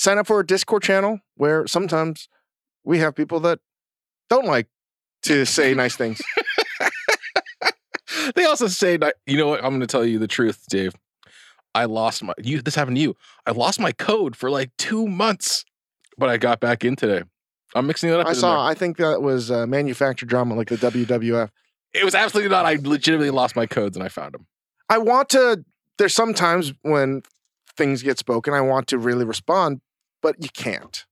Sign up for a Discord channel where sometimes we have people that don't like to say nice things. They also say, you know what? I'm going to tell you the truth, Dave. I lost my, this happened to you. I lost my code for like 2 months, but I got back in today. I'm mixing it up. I think that was manufactured drama, like the WWF. It was absolutely not. I legitimately lost my codes and I found them. There's sometimes when things get spoken, I want to really respond, but you can't.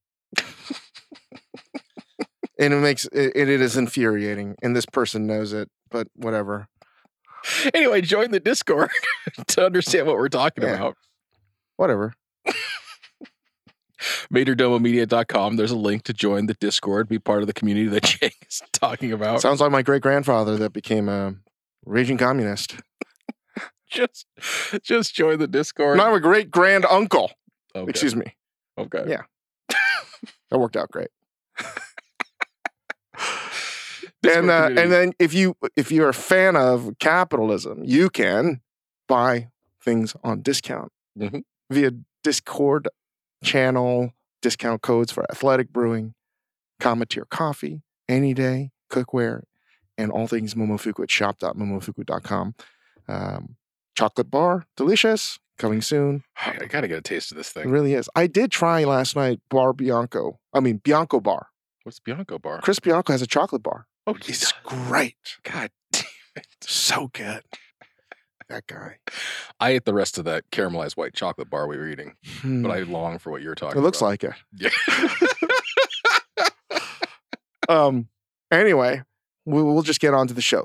And it is infuriating. And this person knows it, but whatever. Anyway, join the Discord to understand what we're talking about. Whatever. MajorDomoMedia.com. There's a link to join the Discord, be part of the community that Chang is talking about. Sounds like my great-grandfather that became a raging communist. Just join the Discord. Not a great-grand-uncle. Okay. Excuse me. Okay. Yeah. That worked out great. And then if you're a fan of capitalism, you can buy things on discount via Discord channel, discount codes for Athletic Brewing, Cometeer Coffee, Anyday, Cookware, and all things Momofuku at shop.momofuku.com. Chocolate bar, delicious, coming soon. I got to get a taste of this thing. It really is. I did try last night Bianco Bar. What's Bianco Bar? Chris Bianco has a chocolate bar. Oh, it's great. God damn it. So good. That guy. I ate the rest of that caramelized white chocolate bar we were eating, but I long for what you're talking about. It looks like it. Yeah. Anyway, we'll just get on to the show.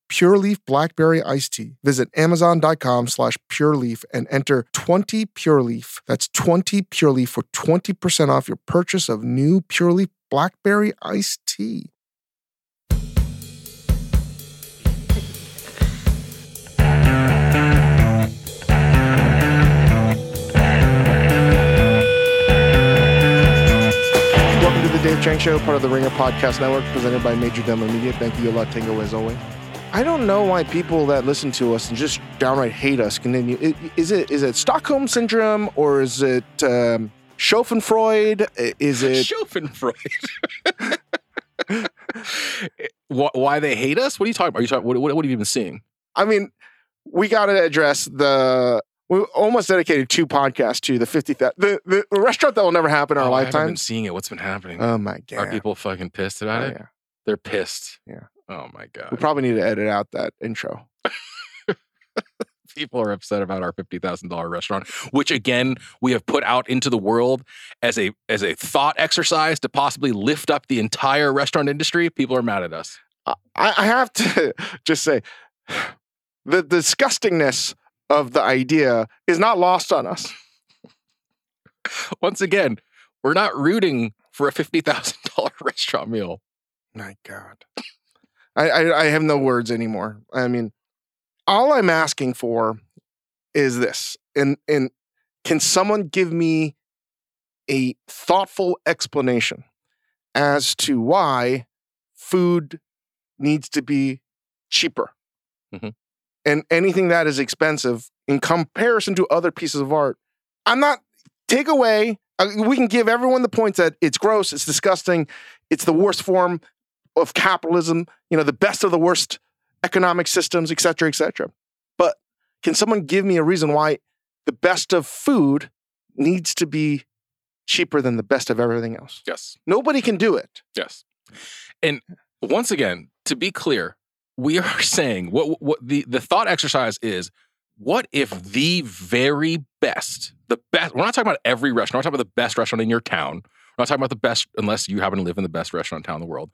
Pure Leaf Blackberry Iced Tea. Visit amazon.com/pureleaf and enter 20 Pure Leaf. That's 20 Pure Leaf for 20% off your purchase of new Pure Leaf Blackberry Iced Tea. Welcome to the Dave Chang Show, part of the Ringer Podcast Network, presented by Major Demo Media. Thank you, Yola Tango, as always. I don't know why people that listen to us and just downright hate us continue. Is it Stockholm Syndrome, or is it Schadenfreude? Is it... Schadenfreude? Why they hate us? What are you talking about? What have you been seeing? I mean, we got to address we almost dedicated two podcasts to the 50th, the restaurant that will never happen in our lifetime. I haven't been seeing it. What's been happening? Oh, my God. Are people fucking pissed about it? Yeah. They're pissed. Yeah. Oh, my God. We probably need to edit out that intro. People are upset about our $50,000 restaurant, which, again, we have put out into the world as a thought exercise to possibly lift up the entire restaurant industry. People are mad at us. I have to just say, the disgustingness of the idea is not lost on us. Once again, we're not rooting for a $50,000 restaurant meal. My God. I have no words anymore. I mean, all I'm asking for is this. And can someone give me a thoughtful explanation as to why food needs to be cheaper? Mm-hmm. And anything that is expensive in comparison to other pieces of art, take away, we can give everyone the points that it's gross, it's disgusting, it's the worst form of capitalism, the best of the worst economic systems, et cetera, et cetera. But can someone give me a reason why the best of food needs to be cheaper than the best of everything else? Yes. Nobody can do it. Yes. And once again, to be clear, we are saying what the thought exercise is, what if the very best, the best, we're not talking about every restaurant, we're talking about the best restaurant in your town. We're not talking about the best, unless you happen to live in the best restaurant town in the world.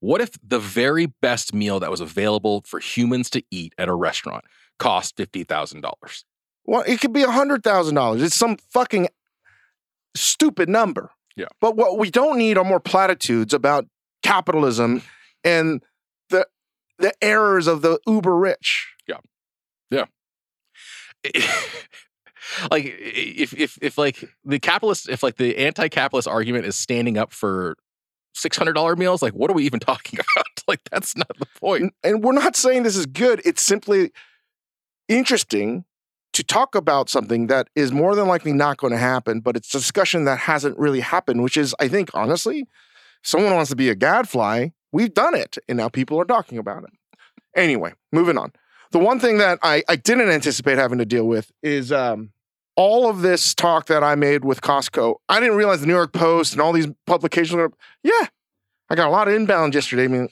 What if the very best meal that was available for humans to eat at a restaurant cost $50,000? Well, it could be $100,000. It's some fucking stupid number. Yeah. But what we don't need are more platitudes about capitalism and the errors of the uber rich. Yeah. Yeah. Like if like the capitalist, if like the anti-capitalist argument is standing up for $600 meals, like what are we even talking about? Like that's not the point. And we're not saying this is good. It's simply interesting to talk about something that is more than likely not going to happen, but it's a discussion that hasn't really happened, which is, I think, honestly, if someone wants to be a gadfly, we've done it, and now people are talking about it. Anyway, moving on. The one thing that I didn't anticipate having to deal with is all of this talk that I made with Costco. I didn't realize the New York Post and all these publications are, yeah, I got a lot of inbound yesterday. I mean,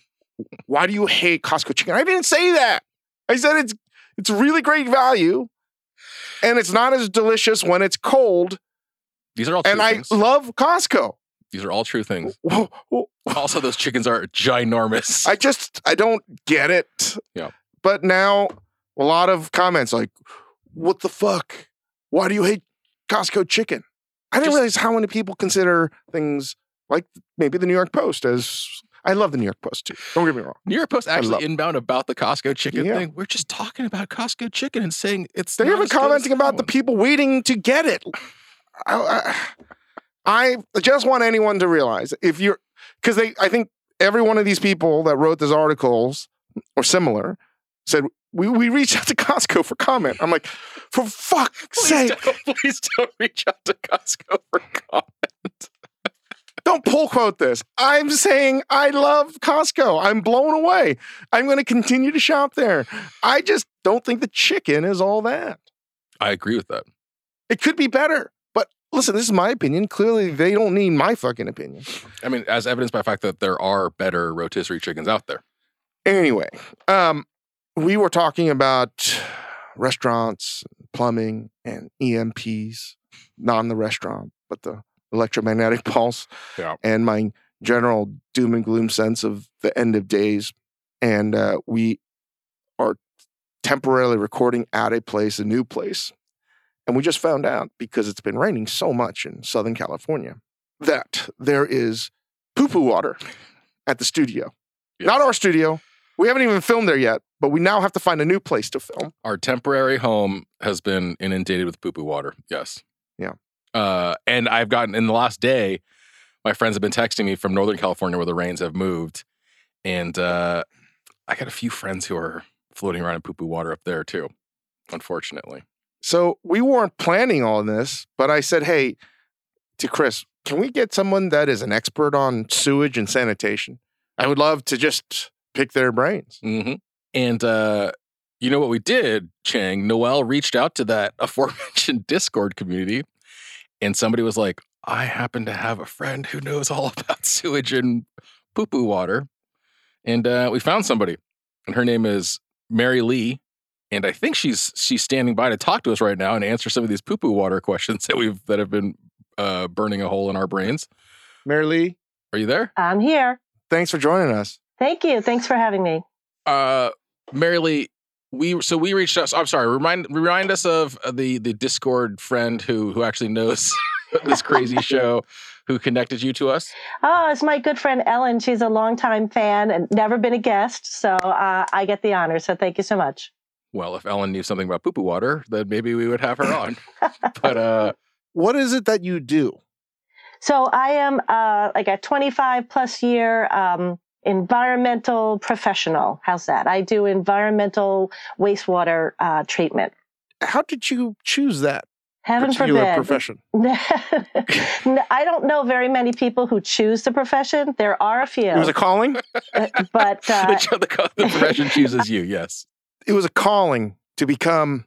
why do you hate Costco chicken? I didn't say that. I said it's really great value, and it's not as delicious when it's cold. These are all true things. I love Costco. These are all true things. Also, those chickens are ginormous. I don't get it. Yeah. But now, a lot of comments like, what the fuck? Why do you hate Costco chicken? I didn't realize how many people consider things like maybe the New York Post as... I love the New York Post, too. Don't get me wrong. New York Post actually inbound about the Costco chicken thing. We're just talking about Costco chicken and saying it's... They're even commenting about the people waiting to get it. I just want anyone to realize if you're... Because I think every one of these people that wrote these articles or similar... said, we reached out to Costco for comment. I'm like, for fuck's sake. Please don't reach out to Costco for comment. Don't pull quote this. I'm saying I love Costco. I'm blown away. I'm going to continue to shop there. I just don't think the chicken is all that. I agree with that. It could be better. But listen, this is my opinion. Clearly, they don't need my fucking opinion. I mean, as evidenced by the fact that there are better rotisserie chickens out there. Anyway, we were talking about restaurants, plumbing, and EMPs, not in the restaurant, but the electromagnetic pulse, and my general doom and gloom sense of the end of days. And we are temporarily recording at a new place. And we just found out, because it's been raining so much in Southern California, that there is poo-poo water at the studio. Yes. Not our studio. We haven't even filmed there yet, but we now have to find a new place to film. Our temporary home has been inundated with poo-poo water. Yes. Yeah. And I've gotten, in the last day, my friends have been texting me from Northern California where the rains have moved. And I got a few friends who are floating around in poo-poo water up there too, unfortunately. So we weren't planning on this, but I said, hey, to Chris, can we get someone that is an expert on sewage and sanitation? I would love to just... pick their brains. Mm-hmm. And you know what we did, Chang? Noel reached out to that aforementioned Discord community, and somebody was like, I happen to have a friend who knows all about sewage and poo-poo water. And we found somebody, and her name is Marylee, and I think she's standing by to talk to us right now and answer some of these poo-poo water questions that have been burning a hole in our brains. Marylee? Are you there? I'm here. Thanks for joining us. Thank you. Thanks for having me. Marylee, we reached out. I'm sorry. Remind us of the Discord friend who actually knows this crazy show, who connected you to us. Oh, it's my good friend Ellen. She's a longtime fan and never been a guest, so I get the honor. So thank you so much. Well, if Ellen knew something about poo-poo water, then maybe we would have her on. But what is it that you do? So I am like a 25 plus year. Environmental professional. How's that? I do environmental wastewater treatment. How did you choose that? Heaven forbid. Profession? I don't know very many people who choose the profession. There are a few. It was a calling? But the profession chooses you, yes. It was a calling to become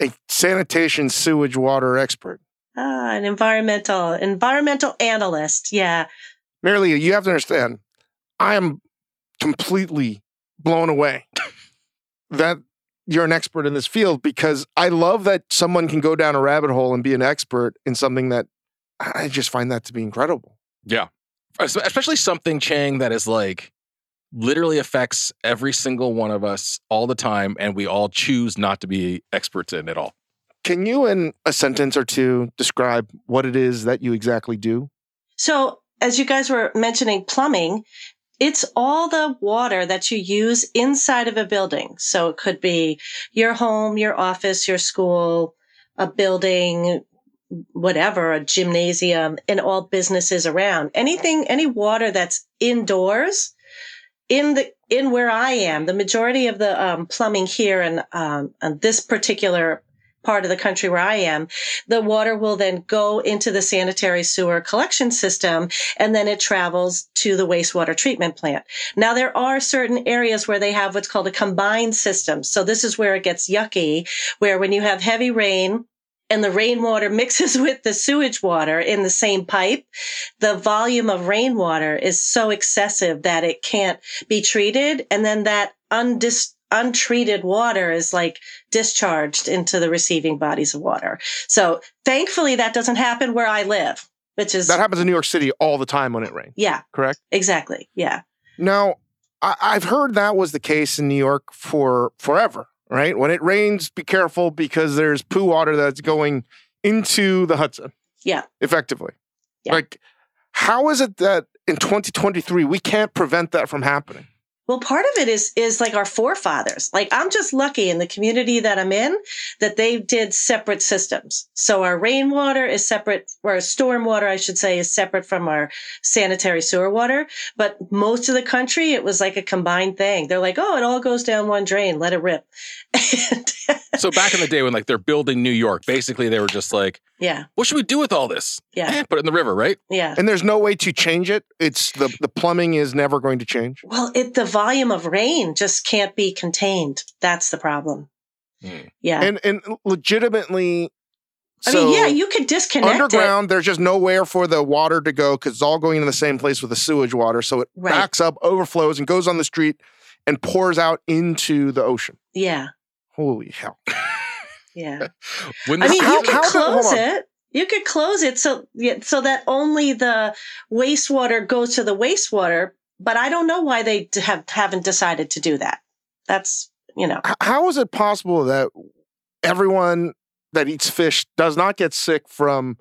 a sanitation, sewage, water expert. An environmental analyst, yeah. Marylee, you have to understand, I am completely blown away that you're an expert in this field, because I love that someone can go down a rabbit hole and be an expert in something that I just find that to be incredible. Yeah. Especially something, Chang, that is like literally affects every single one of us all the time, and we all choose not to be experts in at all. Can you, in a sentence or two, describe what it is that you exactly do? So, as you guys were mentioning plumbing, it's all the water that you use inside of a building. So it could be your home, your office, your school, a building, whatever, a gymnasium, and all businesses around. Anything, any water that's indoors. In where I am, the majority of the plumbing here in this particular part of the country where I am, the water will then go into the sanitary sewer collection system, and then it travels to the wastewater treatment plant. Now, there are certain areas where they have what's called a combined system. So this is where it gets yucky, where when you have heavy rain, and the rainwater mixes with the sewage water in the same pipe, the volume of rainwater is so excessive that it can't be treated. And then that untreated water is like discharged into the receiving bodies of water. So thankfully that doesn't happen where I live, which is... That happens in New York City all the time when it rains. Yeah. Correct? Exactly. Yeah. Now, I've heard that was the case in New York for forever. Right? When it rains, be careful because there's poo water that's going into the Hudson. Yeah. Effectively. Yeah. Like, how is it that in 2023, we can't prevent that from happening? Well, part of it is like our forefathers. Like, I'm just lucky in the community that I'm in that they did separate systems. So our rainwater is separate, or our storm water, I should say, is separate from our sanitary sewer water. But most of the country, it was like a combined thing. They're like, oh, it all goes down one drain. Let it rip. So back in the day when like they're building New York, basically they were just like, yeah, what should we do with all this? Yeah. Put it in the river, right? Yeah. And there's no way to change it. It's the plumbing is never going to change. Well, the volume of rain just can't be contained. That's the problem. Mm. Yeah. And legitimately, you could disconnect underground, there's just nowhere for the water to go because it's all going in the same place with the sewage water. So it backs up, overflows, and goes on the street and pours out into the ocean. Yeah. Holy hell. Yeah. You could close it so that only the wastewater goes to the wastewater, but I don't know why they haven't decided to do that. That's, How is it possible that everyone that eats fish does not get sick from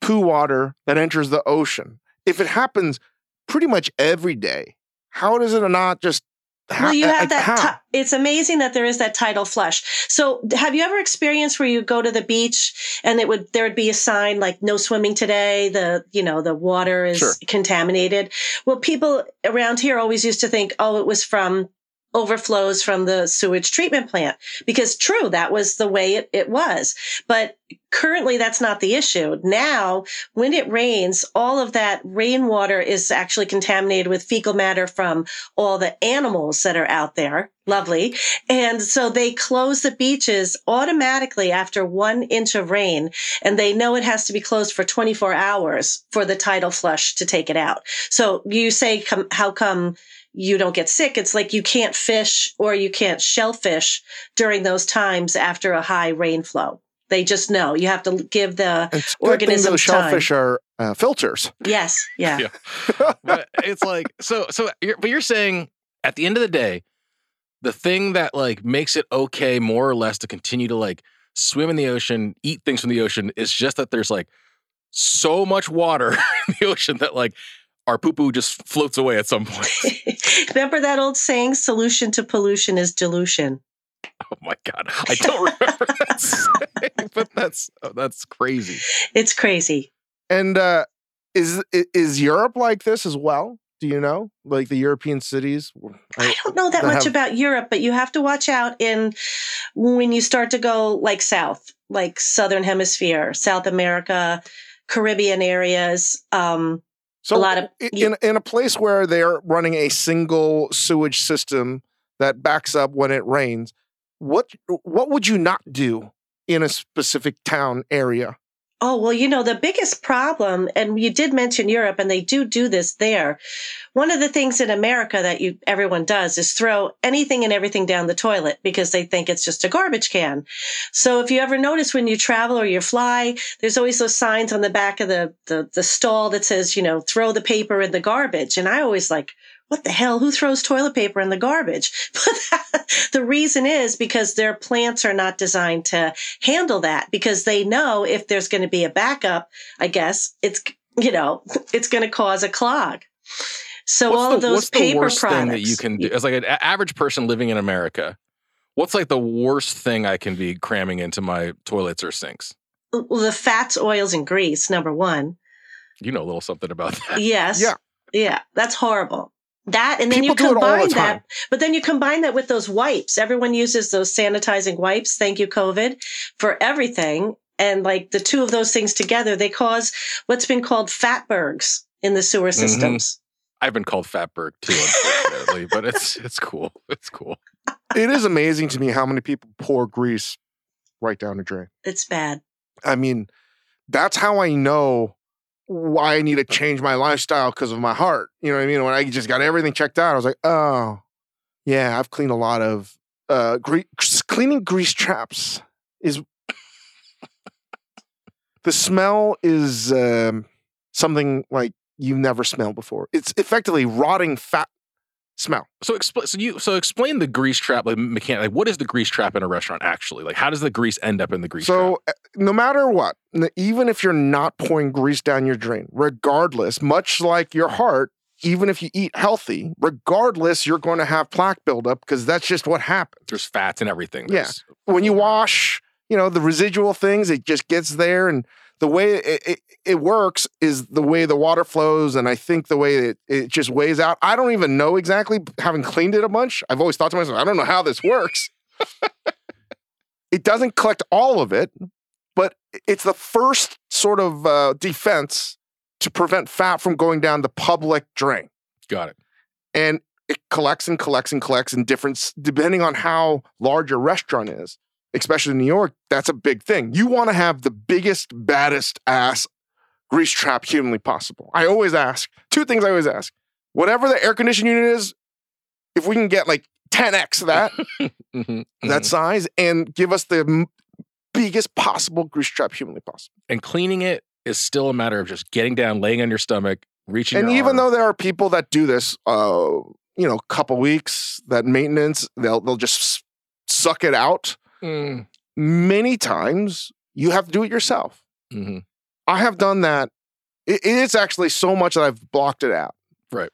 poo water that enters the ocean? If it happens pretty much every day, how does it not just... Well, you have that. It's amazing that there is that tidal flush. So, have you ever experienced where you go to the beach and there would be a sign like "No swimming today." The water is contaminated. Well, people around here always used to think, oh, it was from overflows from the sewage treatment plant, because true, that was the way it was. But currently, that's not the issue. Now, when it rains, all of that rainwater is actually contaminated with fecal matter from all the animals that are out there. Lovely. And so they close the beaches automatically after 1 inch of rain, and they know it has to be closed for 24 hours for the tidal flush to take it out. So you say, how come you don't get sick? It's like you can't fish or you can't shellfish during those times after a high rain flow. They just know you have to give the organism time. Shellfish are filters. Yes. Yeah. Yeah. But it's like, but you're saying at the end of the day, the thing that like makes it okay more or less to continue to like swim in the ocean, eat things from the ocean, is just that there's like so much water in the ocean that like our poo-poo just floats away at some point. Remember that old saying, solution to pollution is dilution. Oh my God. I don't remember that saying, but that's crazy. It's crazy. And is Europe like this as well? Do you know? Like the European cities? I don't know that much about Europe, but you have to watch out when you start to go like south, like Southern Hemisphere, South America, Caribbean areas, so a lot of, in a place where they're running a single sewage system that backs up when it rains, what would you not do in a specific town area? Oh, well, you know, the biggest problem, and you did mention Europe, and they do this there. One of the things in America that everyone does is throw anything and everything down the toilet because they think it's just a garbage can. So if you ever notice when you travel or you fly, there's always those signs on the back of the stall that says, you know, throw the paper in the garbage. And I always like, what the hell? Who throws toilet paper in the garbage? But the reason is because their plants are not designed to handle that, because they know if there's going to be a backup, I guess it's going to cause a clog. So what's the worst paper products thing that you can do as like an average person living in America? What's like the worst thing I can be cramming into my toilets or sinks? Well, the fats, oils, and grease, number one. You know a little something about that. Yes. Yeah. That's horrible. That, and then people you combine that, but then you combine that with those wipes. Everyone uses those sanitizing wipes. Thank you, COVID, for everything. And like the two of those things together, they cause what's been called fatbergs in the sewer systems. Mm-hmm. I've been called fatberg too, unfortunately, but it's cool. It's cool. It is amazing to me how many people pour grease right down the drain. It's bad. I mean, that's how I know why I need to change my lifestyle because of my heart. You know what I mean? When I just got everything checked out, I was like, oh, yeah, I've cleaned a lot of cleaning grease traps is the smell is something like you've never smelled before. It's effectively rotting fat smell. So explain the grease trap mechanic. Like, what is the grease trap in a restaurant actually? Like, how does the grease end up in the grease trap? So no matter what, even if you're not pouring grease down your drain, regardless, much like your heart, even if you eat healthy, regardless, you're going to have plaque buildup because that's just what happens. There's fats and everything. Yes. Yeah. When you wash, you know, the residual things, it just gets there. And the way it works is the way the water flows, and I think the way it just weighs out. I don't even know exactly, having cleaned it a bunch. I've always thought to myself, I don't know how this works. It doesn't collect all of it, but it's the first sort of defense to prevent fat from going down the public drain. Got it. And it collects and collects and collects in different, depending on how large your restaurant is. Especially in New York, that's a big thing. You want to have the biggest, baddest ass grease trap humanly possible. I always ask, two things I always ask. Whatever the air conditioning unit is, if we can get like 10x that, that size, and give us the biggest possible grease trap humanly possible. And cleaning it is still a matter of just getting down, laying on your stomach, reaching out. And even though there are people that do this, couple weeks, that maintenance, they'll just suck it out. Mm. Many times you have to do it yourself. Mm-hmm. I have done that. It's actually so much that I've blocked it out. Right?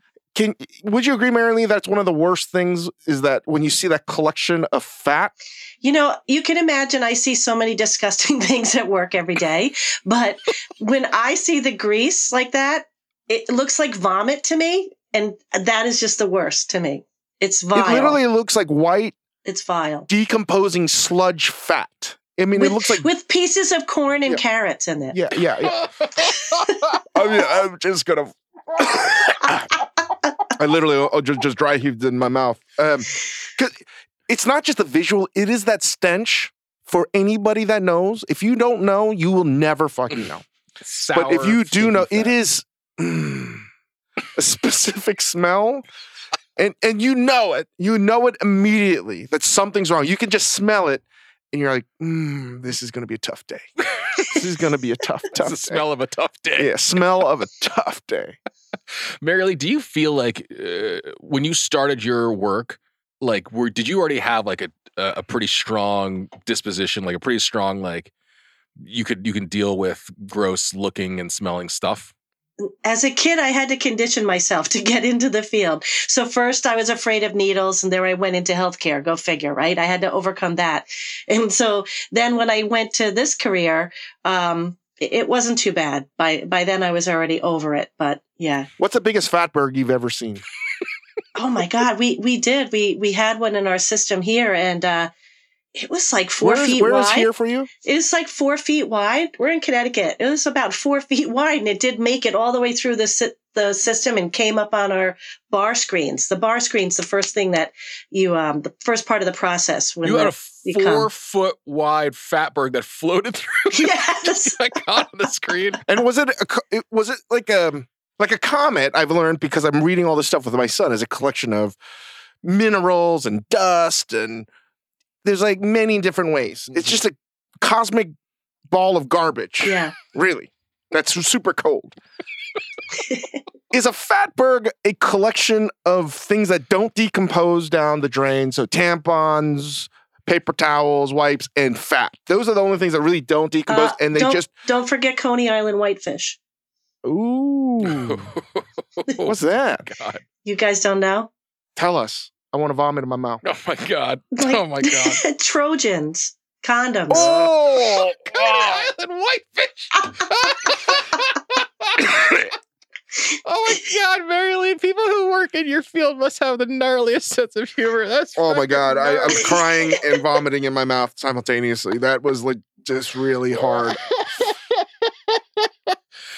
Would you agree, Marylee? That's one of the worst things is that when you see that collection of fat. You know, you can imagine I see so many disgusting things at work every day, but when I see the grease like that, it looks like vomit to me, and that is just the worst to me. It's vile. It literally looks like white. It's vile. Decomposing sludge fat. I mean, it looks like... with pieces of corn and carrots in it. Yeah. I mean, I'm just going to... I literally just dry heaved in my mouth. 'Cause it's not just the visual. It is that stench for anybody that knows. If you don't know, you will never fucking know. Sour, but if you do know, fat. It is a specific smell... And you know it immediately that something's wrong. You can just smell it, and you're like, this is going to be a tough day. This is going to be a tough day. It's the smell of a tough day. Yeah, smell of a tough day. Marylee, do you feel like when you started your work, like, did you already have like a pretty strong disposition, like a pretty strong like you can deal with gross looking and smelling stuff? As a kid, I had to condition myself to get into the field. So first I was afraid of needles, and there I went into healthcare. Go figure, right? I had to overcome that. And so then when I went to this career, it wasn't too bad. By then I was already over it, but yeah. What's the biggest fatberg you've ever seen? Oh my God. We did. We had one in our system here, and it was like four feet wide. Where is here for you? It was like 4 feet wide. We're in Connecticut. It was about 4 feet wide, and it did make it all the way through the the system and came up on our bar screens. The bar screen's the first thing that you, the first part of the process. When you had a 4-foot-wide fatberg that floated through. Yes, that got on the screen. And was it like a comet? I've learned, because I'm reading all this stuff with my son, is a collection of minerals and dust, and there's like many different ways. It's just a cosmic ball of garbage. Yeah, really. That's super cold. Is a fatberg a collection of things that don't decompose down the drain? So tampons, paper towels, wipes, and fat. Those are the only things that really don't decompose. And they don't forget Coney Island whitefish. Ooh. What's that? God. You guys don't know? Tell us. I want to vomit in my mouth. Oh my God. Like, oh my God. Trojans. Condoms. Oh, Coney Island whitefish. Oh my God, Marylee, people who work in your field must have the gnarliest sense of humor. That's oh my God, I'm crying and vomiting in my mouth simultaneously. That was like just really hard.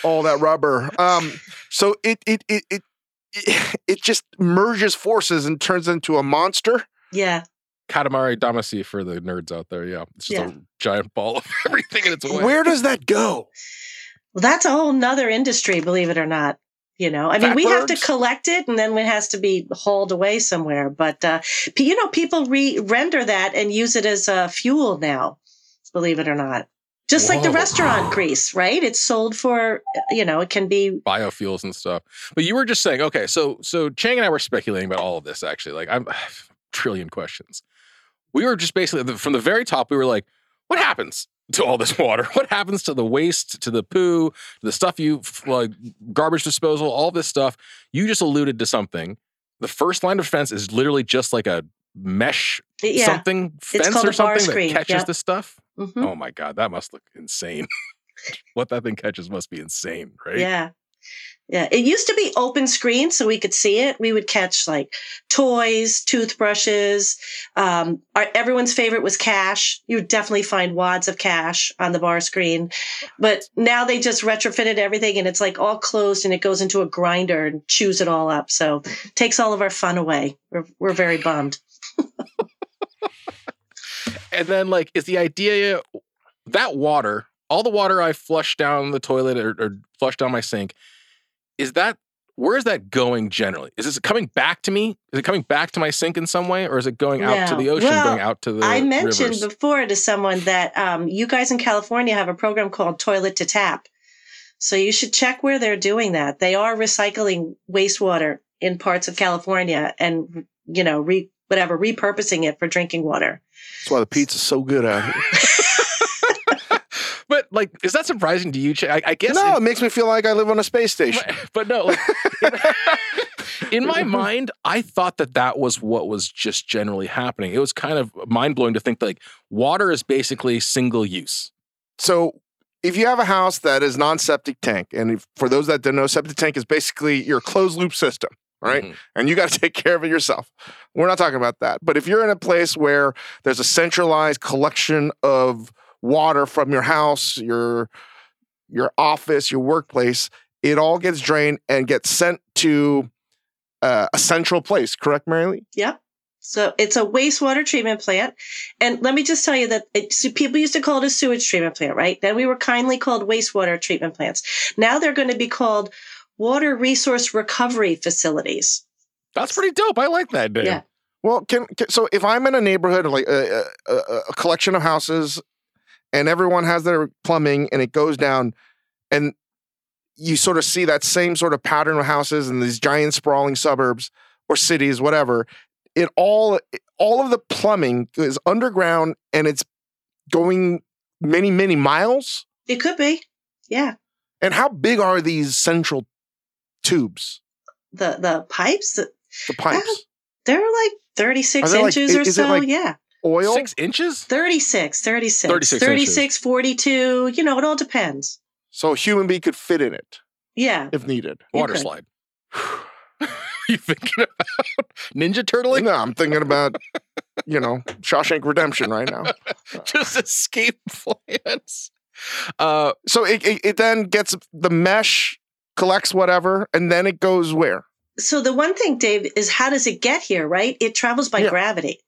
All that rubber. So it just merges forces and turns into a monster. Yeah. Katamari Damacy for the nerds out there. Yeah. It's just a giant ball of everything in its way. Where does that go? Well, that's a whole nother industry, believe it or not. You know, I mean, we have to collect it and then it has to be hauled away somewhere. But, you know, people render that and use it as fuel now, believe it or not. Just like the restaurant grease, right? It's sold for, you know, it can be biofuels and stuff. But you were just saying, okay, so Chang and I were speculating about all of this, actually. Like, I have a trillion questions. We were just basically, from the very top, we were like, what happens to all this water? What happens to the waste, to the poo, to the stuff you, like garbage disposal, all this stuff? You just alluded to something. The first line of defense is literally just like a mesh something fence or something that catches this stuff. Mm-hmm. Oh my God, that must look insane. What that thing catches must be insane, right? Yeah. Yeah. It used to be open screen so we could see it. We would catch like toys, toothbrushes. Everyone's favorite was cash. You would definitely find wads of cash on the bar screen. But now they just retrofitted everything and it's like all closed and it goes into a grinder and chews it all up. So it takes all of our fun away. We're very bummed. And then like, is the idea that water, all the water I flush down the toilet or flush down my sink, where is that going generally? Is it coming back to me? Is it coming back to my sink in some way? Or is it going out to the ocean, going out to the rivers? I mentioned before to someone that you guys in California have a program called Toilet to Tap. So you should check where they're doing that. They are recycling wastewater in parts of California and, you know, repurposing it for drinking water. That's why the pizza's so good out here. But, like, is that surprising to you, Chang? I guess. No, it makes me feel like I live on a space station. But no, like, in my mind, I thought that was what was just generally happening. It was kind of mind-blowing to think, like, water is basically single use. So if you have a house that is non-septic tank, and for those that don't know, septic tank is basically your closed-loop system. All right. Mm-hmm. And you got to take care of it yourself. We're not talking about that. But if you're in a place where there's a centralized collection of water from your house, your office, your workplace, it all gets drained and gets sent to a central place. Correct, Marylee? Yep. So it's a wastewater treatment plant. And let me just tell you that people used to call it a sewage treatment plant, right? Then we were kindly called wastewater treatment plants. Now they're going to be called water resource recovery facilities. That's pretty dope. I like that name. Yeah. Well, so if I'm in a neighborhood, like a collection of houses, and everyone has their plumbing, and it goes down, and you sort of see that same sort of pattern of houses in these giant sprawling suburbs or cities, whatever. All of the plumbing is underground, and it's going many, many miles. It could be, yeah. And how big are these central tubes? The pipes? The pipes. They're like 36 inches or so. Like oil? 6 inches? 36, 42. You know, it all depends. So a human being could fit in it. Yeah. If needed. Water slide. Are you thinking about Ninja Turtling? No, I'm thinking about, you know, Shawshank Redemption right now. Just escape plans. So it then gets the mesh collects whatever, and then it goes where? So the one thing, Dave, is how does it get here, right? It travels by gravity.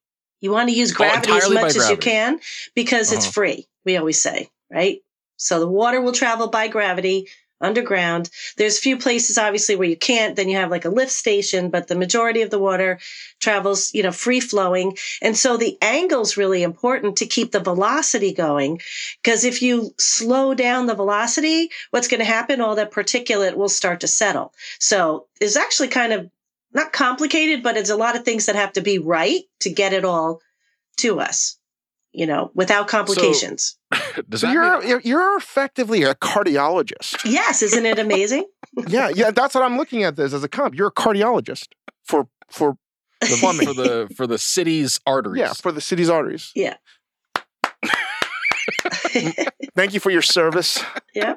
You want to use gravity as much as you can because it's free, we always say, right? So the water will travel by gravity underground. There's few places, obviously, where you can't. Then you have like a lift station, but the majority of the water travels, you know, free flowing. And so the angle's really important to keep the velocity going, because if you slow down the velocity, what's going to happen? All that particulate will start to settle. So it's actually kind of not complicated, but it's a lot of things that have to be right to get it all to us, you know, without complications. So you're effectively a cardiologist. Yes, isn't it amazing? yeah, that's what I'm looking at this as a comp. You're a cardiologist for the plumbing for the city's arteries. Yeah, for the city's arteries. Yeah. Thank you for your service. Yeah.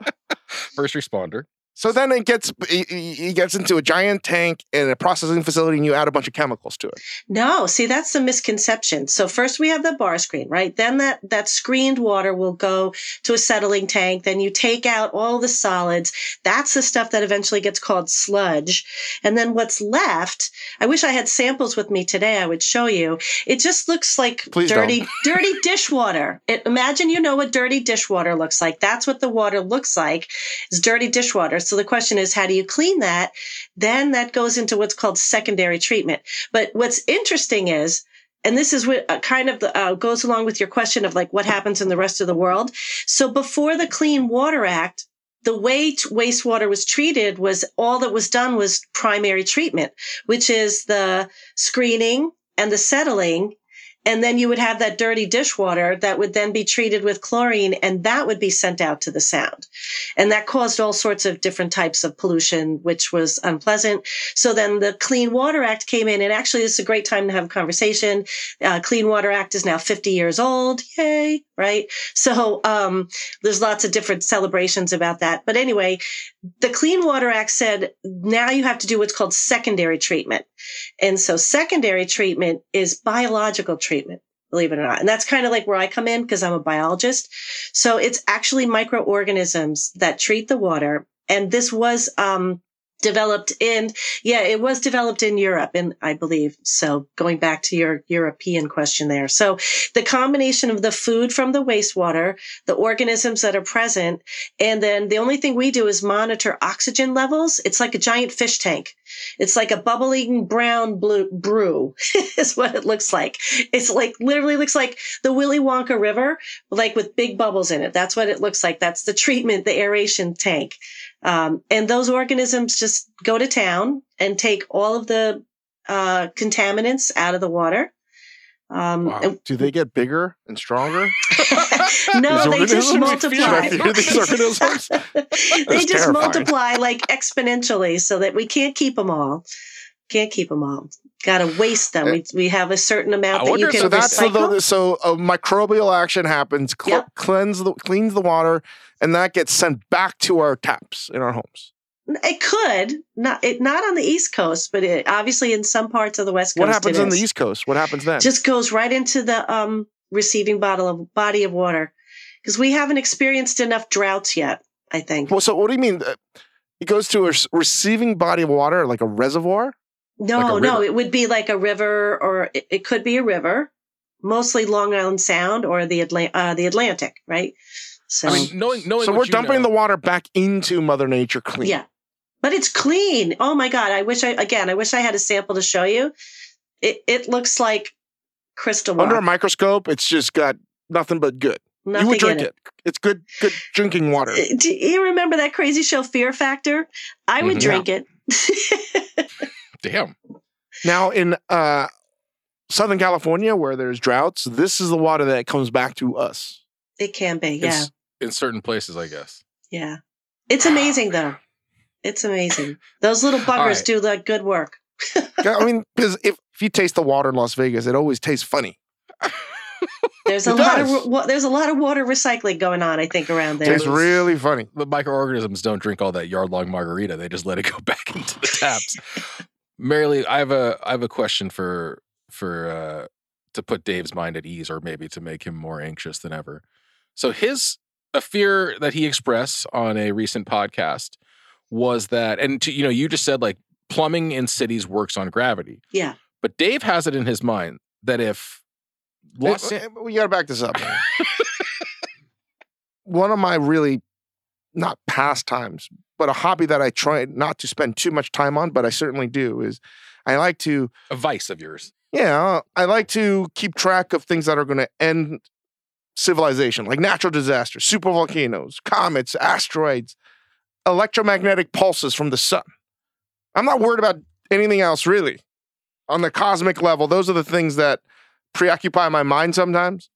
First responder. So then it gets into a giant tank and a processing facility, and you add a bunch of chemicals to it. No, see, that's the misconception. So first we have the bar screen, right? Then that screened water will go to a settling tank. Then you take out all the solids. That's the stuff that eventually gets called sludge. And then what's left, I wish I had samples with me today. I would show you. It just looks like dirty dishwater. Imagine, you know, what dirty dishwater looks like. That's what the water looks like, is dirty dishwater. So the question is, how do you clean that? Then that goes into what's called secondary treatment. But what's interesting is, and this is what kind of goes along with your question of like what happens in the rest of the world. So before the Clean Water Act, the way wastewater was treated was all that was done was primary treatment, which is the screening and the settling. And then you would have that dirty dishwater that would then be treated with chlorine, and that would be sent out to the sound. And that caused all sorts of different types of pollution, which was unpleasant. So then the Clean Water Act came in, and actually this is a great time to have a conversation. Clean Water Act is now 50 years old. Yay, right? So there's lots of different celebrations about that. But anyway, the Clean Water Act said now you have to do what's called secondary treatment. And so secondary treatment is biological treatment, believe it or not. And that's kind of like where I come in because I'm a biologist. So it's actually microorganisms that treat the water. And this was developed in Europe, and I believe. So going back to your European question there. So the combination of the food from the wastewater, the organisms that are present, and then the only thing we do is monitor oxygen levels. It's like a giant fish tank. It's like a bubbling brown blue brew is what it looks like. It's like literally looks like the Willy Wonka river, like with big bubbles in it. That's what it looks like. That's the treatment, the aeration tank. And those organisms just go to town and take all of the contaminants out of the water. Wow. Do they get bigger and stronger? No, they just multiply. These organisms? They just multiply like exponentially, so that we can't keep them all. Can't keep them all. Got to waste them. We have a certain amount that you can recycle. So a microbial action happens, cleans the water, and that gets sent back to our taps in our homes. It could. Not on the East Coast, but it, obviously in some parts of the West Coast. What happens on the East Coast? What happens then? Just goes right into the receiving body of water, because we haven't experienced enough droughts yet, I think. Well, so what do you mean? It goes to a receiving body of water, like a reservoir? No, it would be like a river, or it could be a river, mostly Long Island Sound or the Atlantic, right? So, I mean, knowing so we're dumping the water back into Mother Nature clean. Yeah, but it's clean. Oh my God! I wish I had a sample to show you. It looks like crystal water. Under a microscope, it's just got nothing but good. Nothing you would drink it. It's good drinking water. Do you remember that crazy show, Fear Factor? I would drink it. Damn. Now, in Southern California, where there's droughts, this is the water that comes back to us. It can be, yeah. In certain places, I guess. Yeah. It's amazing, though. It's amazing. Those little buggers do the good work. I mean, because if you taste the water in Las Vegas, it always tastes funny. There's a lot of water recycling going on, I think, around there. It's really funny. The microorganisms don't drink all that yard-long margarita. They just let it go back into the taps. Marylee, I have a question for to put Dave's mind at ease, or maybe to make him more anxious than ever. So a fear that he expressed on a recent podcast was that, and to, you know, you just said like plumbing in cities works on gravity. Yeah. But Dave has it in his mind that if we got to back this up. One of my really not pastimes, but a hobby that I try not to spend too much time on, but I certainly do, is I like to... A vice of yours. Yeah. I like to keep track of things that are going to end civilization, like natural disasters, supervolcanoes, comets, asteroids, electromagnetic pulses from the sun. I'm not worried about anything else, really. On the cosmic level, those are the things that preoccupy my mind sometimes.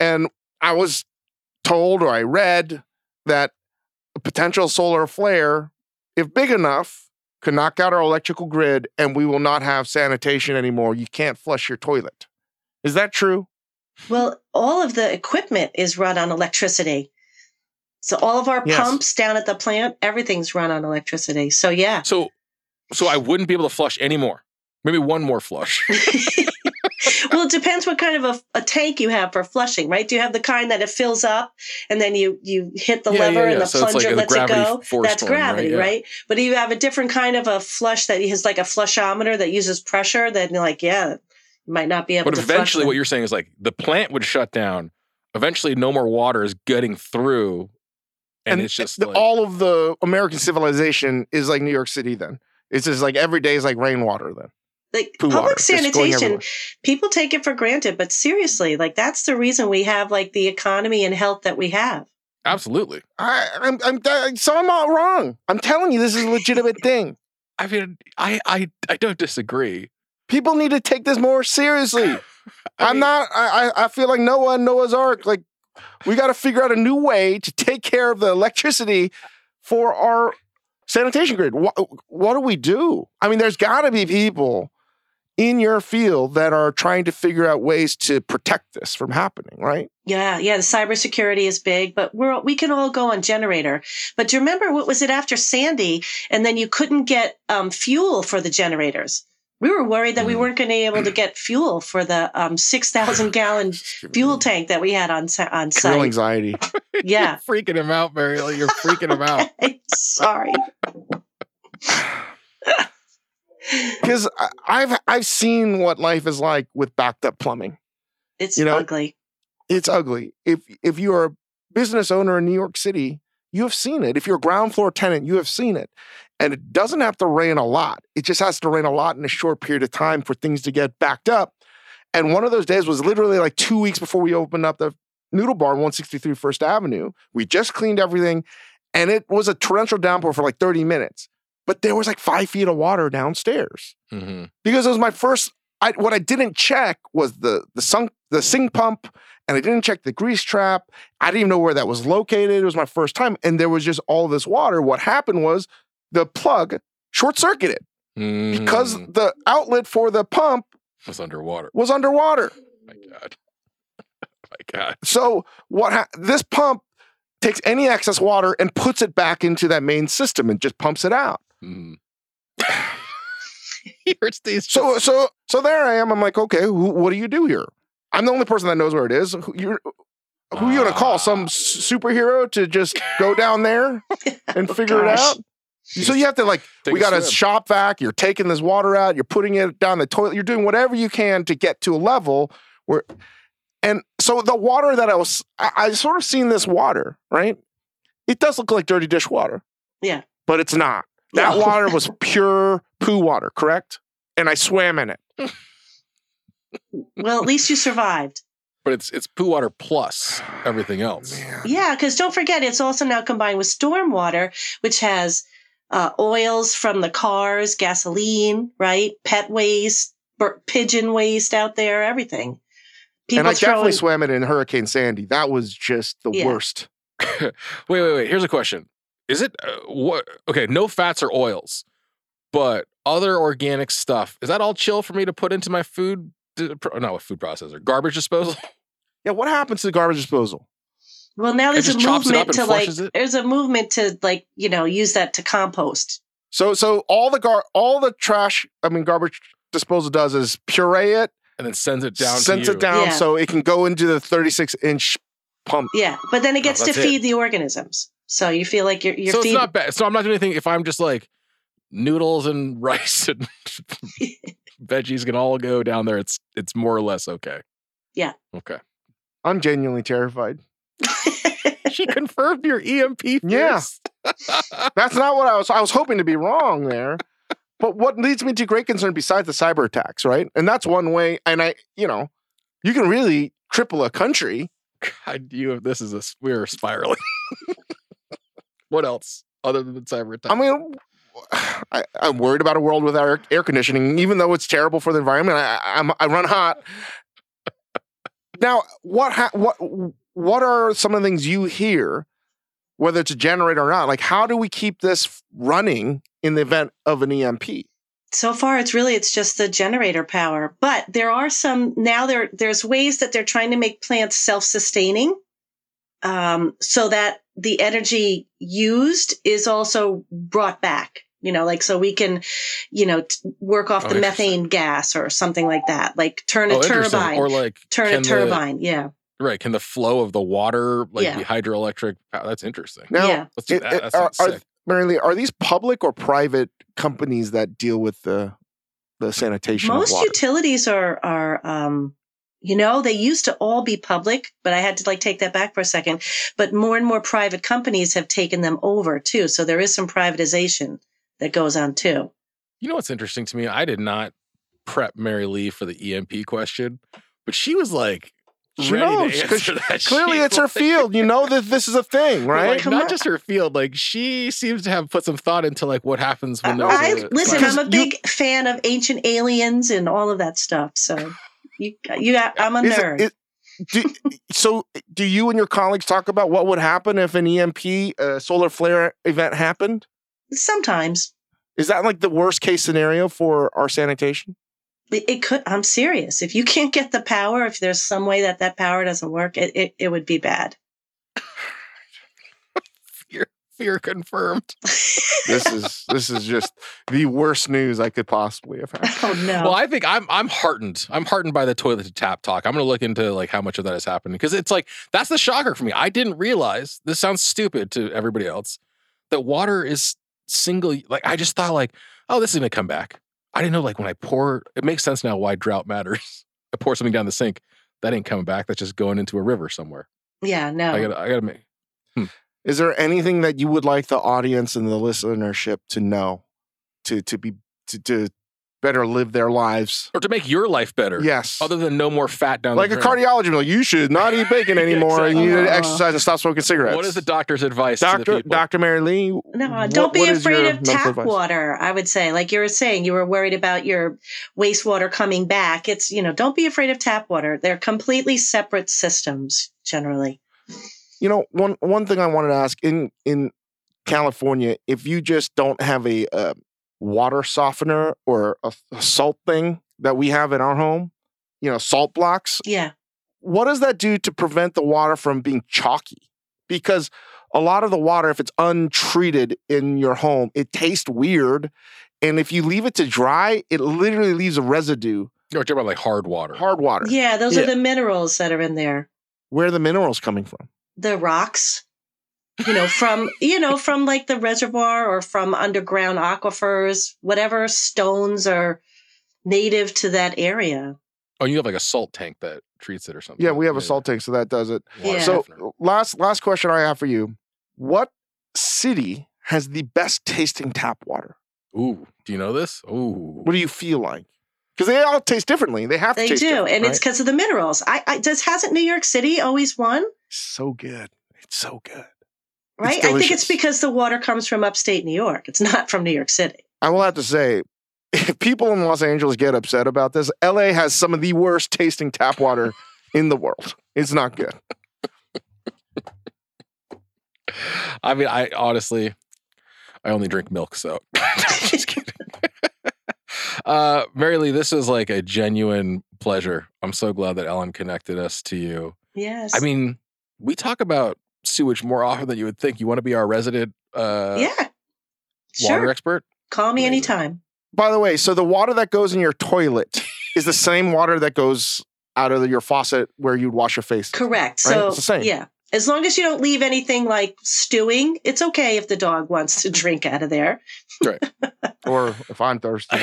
And I was told, or I read, that a potential solar flare, if big enough, could knock out our electrical grid and we will not have sanitation anymore. You can't flush your toilet. Is that true? Well, all of the equipment is run on electricity. So all of our pumps down at the plant, everything's run on electricity. So yeah. So I wouldn't be able to flush anymore. Maybe one more flush. Well, it depends what kind of a tank you have for flushing, right? Do you have the kind that it fills up and then you hit the lever and the plunger lets it go? That's gravity, right? But if you have a different kind of a flush that is like a flushometer that uses pressure, then you're like, yeah, you might not be able to flush. But eventually what you're saying is like the plant would shut down. Eventually no more water is getting through. And it's just like... All of the American civilization is like New York City then. It's just like every day is like rainwater then. Like public sanitation, people take it for granted, but seriously, like that's the reason we have like the economy and health that we have. Absolutely. So I'm not wrong. I'm telling you, this is a legitimate thing. I mean, I don't disagree. People need to take this more seriously. I feel like Noah and Noah's Ark, like we got to figure out a new way to take care of the electricity for our sanitation grid. What do we do? I mean, there's got to be people in your field that are trying to figure out ways to protect this from happening, right? Yeah, the cybersecurity is big, but we can all go on generator. But do you remember what was it after Sandy, and then you couldn't get fuel for the generators? We were worried that we weren't going to be able to get fuel for the 6,000-gallon fuel tank that we had on site. Real anxiety. Yeah. You're freaking him out, Marylee. You're freaking him out. Sorry. Because I've seen what life is like with backed up plumbing. It's ugly. It's ugly. If you are a business owner in New York City, you have seen it. If you're a ground floor tenant, you have seen it. And it doesn't have to rain a lot. It just has to rain a lot in a short period of time for things to get backed up. And one of those days was literally like 2 weeks before we opened up the Noodle Bar, 163 First Avenue. We just cleaned everything. And it was a torrential downpour for like 30 minutes. But there was like 5 feet of water downstairs. Mm-hmm. Because it was my first... What I didn't check was the sink pump, and I didn't check the grease trap. I didn't even know where that was located. It was my first time, and there was just all this water. What happened was the plug short-circuited because the outlet for the pump was underwater. My God. So this pump takes any excess water and puts it back into that main system and just pumps it out. Mm. So there I am. I'm like, okay, what do you do here? I'm the only person that knows where it is. Who you going to call? Some superhero to just go down there and figure it out? So you have to like, we got a shop vac. You're taking this water out. You're putting it down the toilet. You're doing whatever you can to get to a level where, and so the water that I sort of seen this water, right? It does look like dirty dishwater. Yeah. But it's not. That water was pure poo water, correct? And I swam in it. Well, at least you survived. But it's poo water plus everything else. Yeah, because don't forget, it's also now combined with storm water, which has oils from the cars, gasoline, right? Pet waste, pigeon waste out there, everything. And I definitely swam it in Hurricane Sandy. That was just the worst. Wait. Here's a question. Is it okay? No fats or oils, but other organic stuff. Is that all chill for me to put into my food? Not a food processor, garbage disposal. Yeah, what happens to the garbage disposal? Well, now there's a movement to like. There's a movement to like use that to compost. So all the trash. I mean, garbage disposal does is puree it and then sends it down so it can go into the 36-inch pump. Yeah, but then it gets to feed the organisms. So you feel like you're so it's not bad. So I'm not doing anything if I'm just like noodles and rice and veggies can all go down there. It's more or less okay. Yeah. Okay. I'm genuinely terrified. She confirmed your EMP first. Yeah. That's not what I was hoping to be wrong there. But what leads me to great concern besides the cyber attacks, right? And that's one way. And you can really cripple a country. God, we're spiraling. What else other than cyber attacks? I mean, I'm worried about a world without air conditioning, even though it's terrible for the environment. I run hot. Now, what are some of the things you hear, whether it's a generator or not? Like, how do we keep this running in the event of an EMP? So far, it's just the generator power. But there are there's ways that they're trying to make plants self-sustaining, so that the energy used is also brought back, so we can, work off the methane gas or something like that, like turn a turbine or yeah. Right. Can the flow of the water, be hydroelectric? Wow, that's interesting. Now, yeah. Let's do that. Marylee, are these public or private companies that deal with the sanitation of water? Most utilities are they used to all be public, but I had to take that back for a second. But more and more private companies have taken them over too. So there is some privatization that goes on too. You know what's interesting to me? I did not prep Marylee for the EMP question, but she was like, she knows, clearly it's her field. You know that this is a thing, right? Not just her field. She seems to have put some thought into what happens when I'm a big fan of Ancient Aliens and all of that stuff. So I'm a nerd. Do you and your colleagues talk about what would happen if an EMP solar flare event happened? Sometimes. Is that the worst case scenario for our sanitation? It could. I'm serious. If you can't get the power, if there's some way that power doesn't work, it would be bad. Fear confirmed. This is just the worst news I could possibly have had. Oh no. Well, I think I'm heartened. I'm heartened by the toilet to tap talk. I'm going to look into how much of that is happening, because it's that's the shocker for me. I didn't realize. This sounds stupid to everybody else. That water is single. I just thought oh, this is going to come back. I didn't know, when I pour, it makes sense now why drought matters. I pour something down the sink, that ain't coming back. That's just going into a river somewhere. Yeah, no. I gotta make. Is there anything that you would like the audience and the listenership to know, to better live their lives, or to make your life better? Yes. Other than no more fat down the drain. A cardiologist, you should not eat bacon anymore, exactly. And you need to exercise and stop smoking cigarettes. What is the doctor's advice to the people? Dr. Marylee? No, don't be afraid of tap water, I would say. Like you were saying, you were worried about your wastewater coming back. It's, don't be afraid of tap water. They're completely separate systems, generally. One thing I wanted to ask, in California, if you just don't have a water softener or a salt thing that we have in our home, salt blocks. Yeah. What does that do to prevent the water from being chalky? Because a lot of the water, if it's untreated in your home, it tastes weird. And if you leave it to dry, it literally leaves a residue. You're talking about hard water. Hard water. Yeah, those are the minerals that are in there. Where are the minerals coming from? The rocks. From the reservoir or from underground aquifers, whatever stones are native to that area. Oh, you have a salt tank that treats it or something. Yeah, we have a salt tank, so that does it. Yeah. So last question I have for you. What city has the best tasting tap water? Ooh, do you know this? Ooh. What do you feel like? Because they all taste differently. They have to taste differently. They do, and it's because of the minerals. Hasn't New York City always won? So good. It's so good. Right? I think it's because the water comes from upstate New York. It's not from New York City. I will have to say, if people in Los Angeles get upset about this, LA has some of the worst tasting tap water in the world. It's not good. I mean, I only drink milk, so just kidding. Marylee, this is a genuine pleasure. I'm so glad that Ellen connected us to you. Yes. I mean, we talk about sewage more often than you would think. You want to be our resident water expert? Call me anytime. By the way, so the water that goes in your toilet is the same water that goes out of your faucet where you'd wash your face. Correct. Right? So it's the same. Yeah. As long as you don't leave anything like stewing, it's okay if the dog wants to drink out of there. Right. Or if I'm thirsty.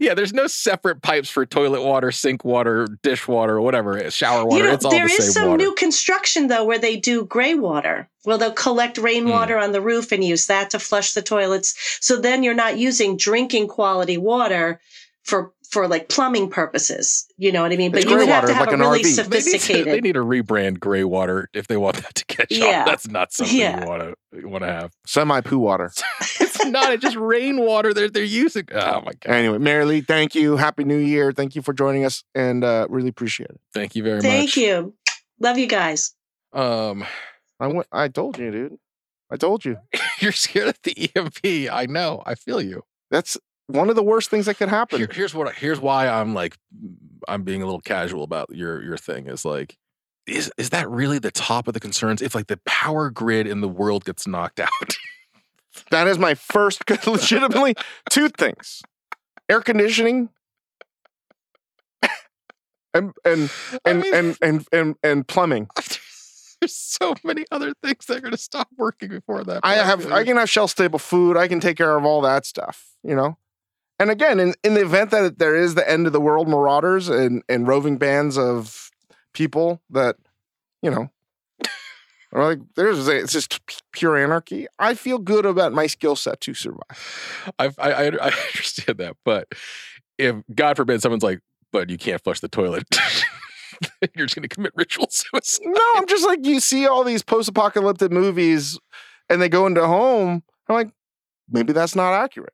Yeah, there's no separate pipes for toilet water, sink water, dish water, whatever, shower water. You know, it's all the same water. There is some new construction, though, where they do gray water. Well, they'll collect rainwater on the roof and use that to flush the toilets. So then you're not using drinking quality water for like plumbing purposes. You know what I mean? But you would have to have a really sophisticated... They need to rebrand gray water if they want that to catch on. That's not something you want to have. Semi-poo water. It's not. It's just rainwater they're using. Oh, my God. Anyway, Marylee, thank you. Happy New Year. Thank you for joining us, and really appreciate it. Thank you very much. Thank you. Love you guys. I told you, dude. I told you. You're scared of the EMP. I know. I feel you. That's... one of the worst things that could happen. Here's why I'm being a little casual about your thing is like, is that really the top of the concerns? If like the power grid in the world gets knocked out, that is my first legitimately two things: air conditioning and plumbing. There's so many other things that are going to stop working before that. I can have shelf stable food. I can take care of all that stuff. You know. And again, in the event that there is the end of the world marauders and roving bands of people that, you know, are like, it's just pure anarchy. I feel good about my skill set to survive. I understand that. But if, God forbid, someone's like, but you can't flush the toilet, you're just going to commit ritual suicide. No, I'm just like, you see all these post-apocalyptic movies and they go into home. I'm like, maybe that's not accurate.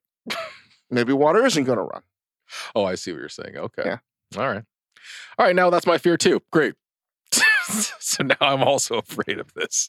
Maybe water isn't going to run. Oh, I see what you're saying. Okay. Yeah. All right. Now that's my fear too. Great. So now I'm also afraid of this.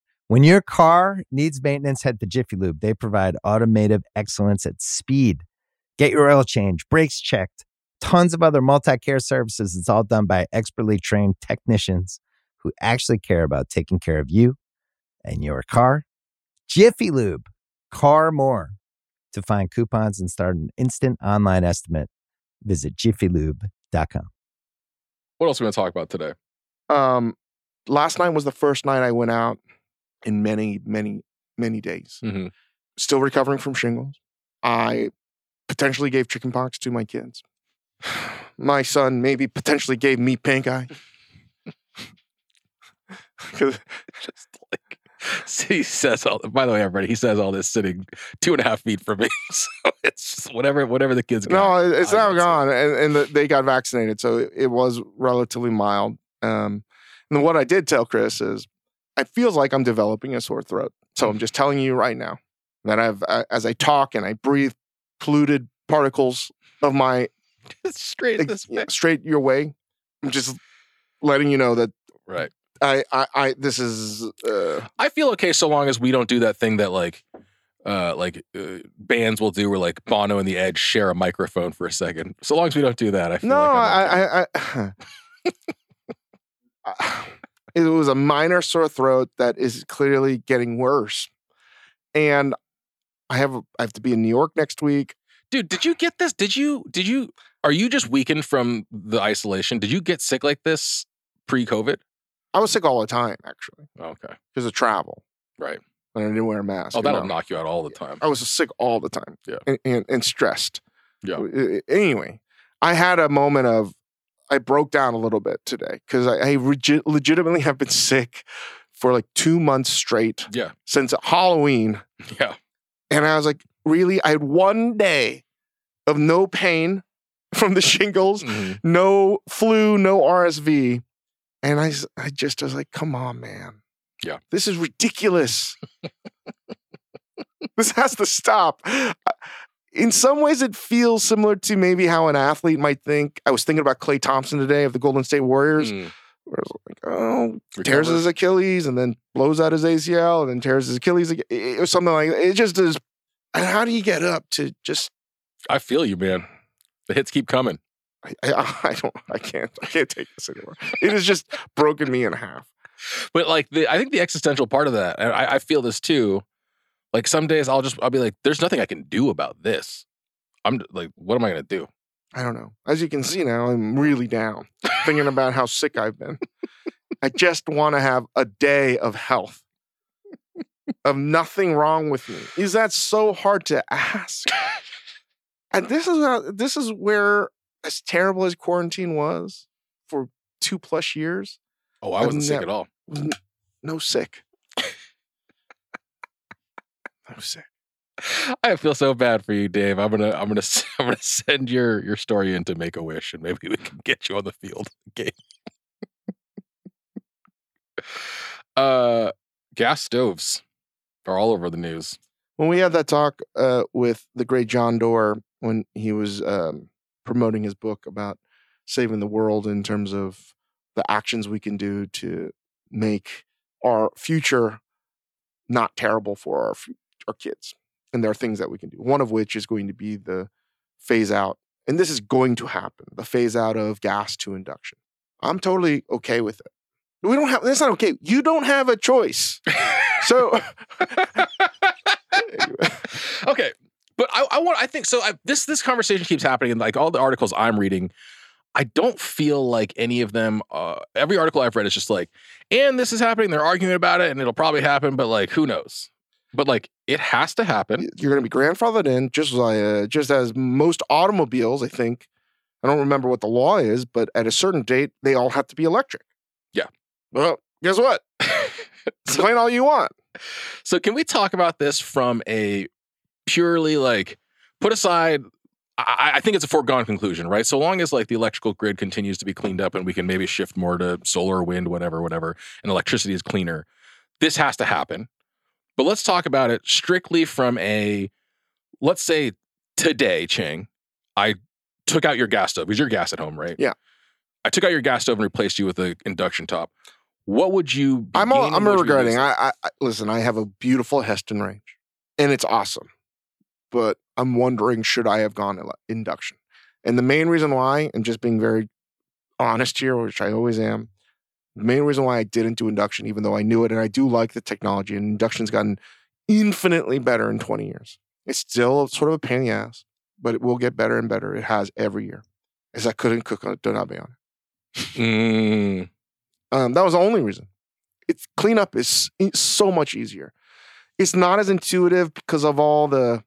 When your car needs maintenance, head to Jiffy Lube. They provide automotive excellence at speed. Get your oil changed, brakes checked, tons of other multi-care services. It's all done by expertly trained technicians who actually care about taking care of you and your car. Jiffy Lube, car more. To find coupons and start an instant online estimate, visit jiffylube.com. What else are we going to talk about today? Last night was the first night I went out in many, many, many days. Mm-hmm. Still recovering from shingles. I potentially gave chickenpox to my kids. My son maybe potentially gave me pink eye. Just like, he says all, by the way, everybody, he says all this sitting 2.5 feet from me. So it's just whatever the kids got. No, it's now gone. And they got vaccinated. So it was relatively mild. And what I did tell Chris is, it feels like I'm developing a sore throat. So I'm just telling you right now that as I talk and I breathe polluted particles of my... Straight your way. I'm just letting you know that... Right. I this is... I feel okay so long as we don't do that thing that bands will do where like Bono and The Edge share a microphone for a second. So long as we don't do that, I feel like... No, I... It was a minor sore throat that is clearly getting worse. And I have to be in New York next week. Dude, did you get this? Are you just weakened from the isolation? Did you get sick like this pre-COVID? I was sick all the time, actually. Okay. Because of travel. Right. And I didn't wear a mask. Oh, that'll knock you out all the time. I was sick all the time. Yeah. And stressed. Yeah. Anyway, I had a moment of, I broke down a little bit today because I legitimately have been sick for like 2 months straight. Yeah. Since Halloween. Yeah. And I was like, really? I had 1 day of no pain from the shingles, mm-hmm. no flu, no RSV. And I just was like, come on, man. Yeah. This is ridiculous. This has to stop. In some ways, it feels similar to maybe how an athlete might think. I was thinking about Klay Thompson today of the Golden State Warriors. Mm. Where it was like, tears his Achilles and then blows out his ACL and then tears his Achilles or something like that. It just is. And how do you get up to just? I feel you, man. The hits keep coming. I can't take this anymore. It has just broken me in half. But like, I think the existential part of that, and I feel this too. Like some days I'll be like, there's nothing I can do about this. I'm like, what am I going to do? I don't know. As you can see now, I'm really down thinking about how sick I've been. I just want to have a day of health, of nothing wrong with me. Is that so hard to ask? And this is where, as terrible as quarantine was for 2+ years. Oh, I wasn't sick at all. No sick. Sick. I feel so bad for you, Dave. I'm gonna send your story in to Make-A-Wish, and maybe we can get you on the field game. Gas stoves are all over the news. When we had that talk with the great John Doerr when he was promoting his book about saving the world in terms of the actions we can do to make our future not terrible for our kids. And there are things that we can do. One of which is going to be the phase out. And this is going to happen. The phase out of gas to induction. I'm totally okay with it. That's not okay. You don't have a choice. So. Okay. But I think so. This conversation keeps happening. And like all the articles I'm reading, I don't feel like any of them, every article I've read is just like, and this is happening. They're arguing about it and it'll probably happen. But like, who knows? But like, it has to happen. You're going to be grandfathered in, just as most automobiles, I think. I don't remember what the law is, but at a certain date, they all have to be electric. Yeah. Well, guess what? Explain all you want. So can we talk about this from a purely like, put aside, I think it's a foregone conclusion, right? So long as like the electrical grid continues to be cleaned up and we can maybe shift more to solar, wind, whatever, and electricity is cleaner, this has to happen. But let's talk about it strictly from let's say today, Chang, I took out your gas stove because you're gas at home, right? Yeah. I took out your gas stove and replaced you with an induction top. What would you? I'm regretting. Listen, I have a beautiful Heston range and it's awesome, but I'm wondering, should I have gone induction? And the main reason why, and just being very honest here, which I always am, the main reason why I didn't do induction, even though I knew it, and I do like the technology, and induction's gotten infinitely better in 20 years. It's still sort of a pain in the ass, but it will get better and better. It has every year. Is I couldn't cook on donabe on it. That was the only reason. It's cleanup is so much easier. It's not as intuitive because of all the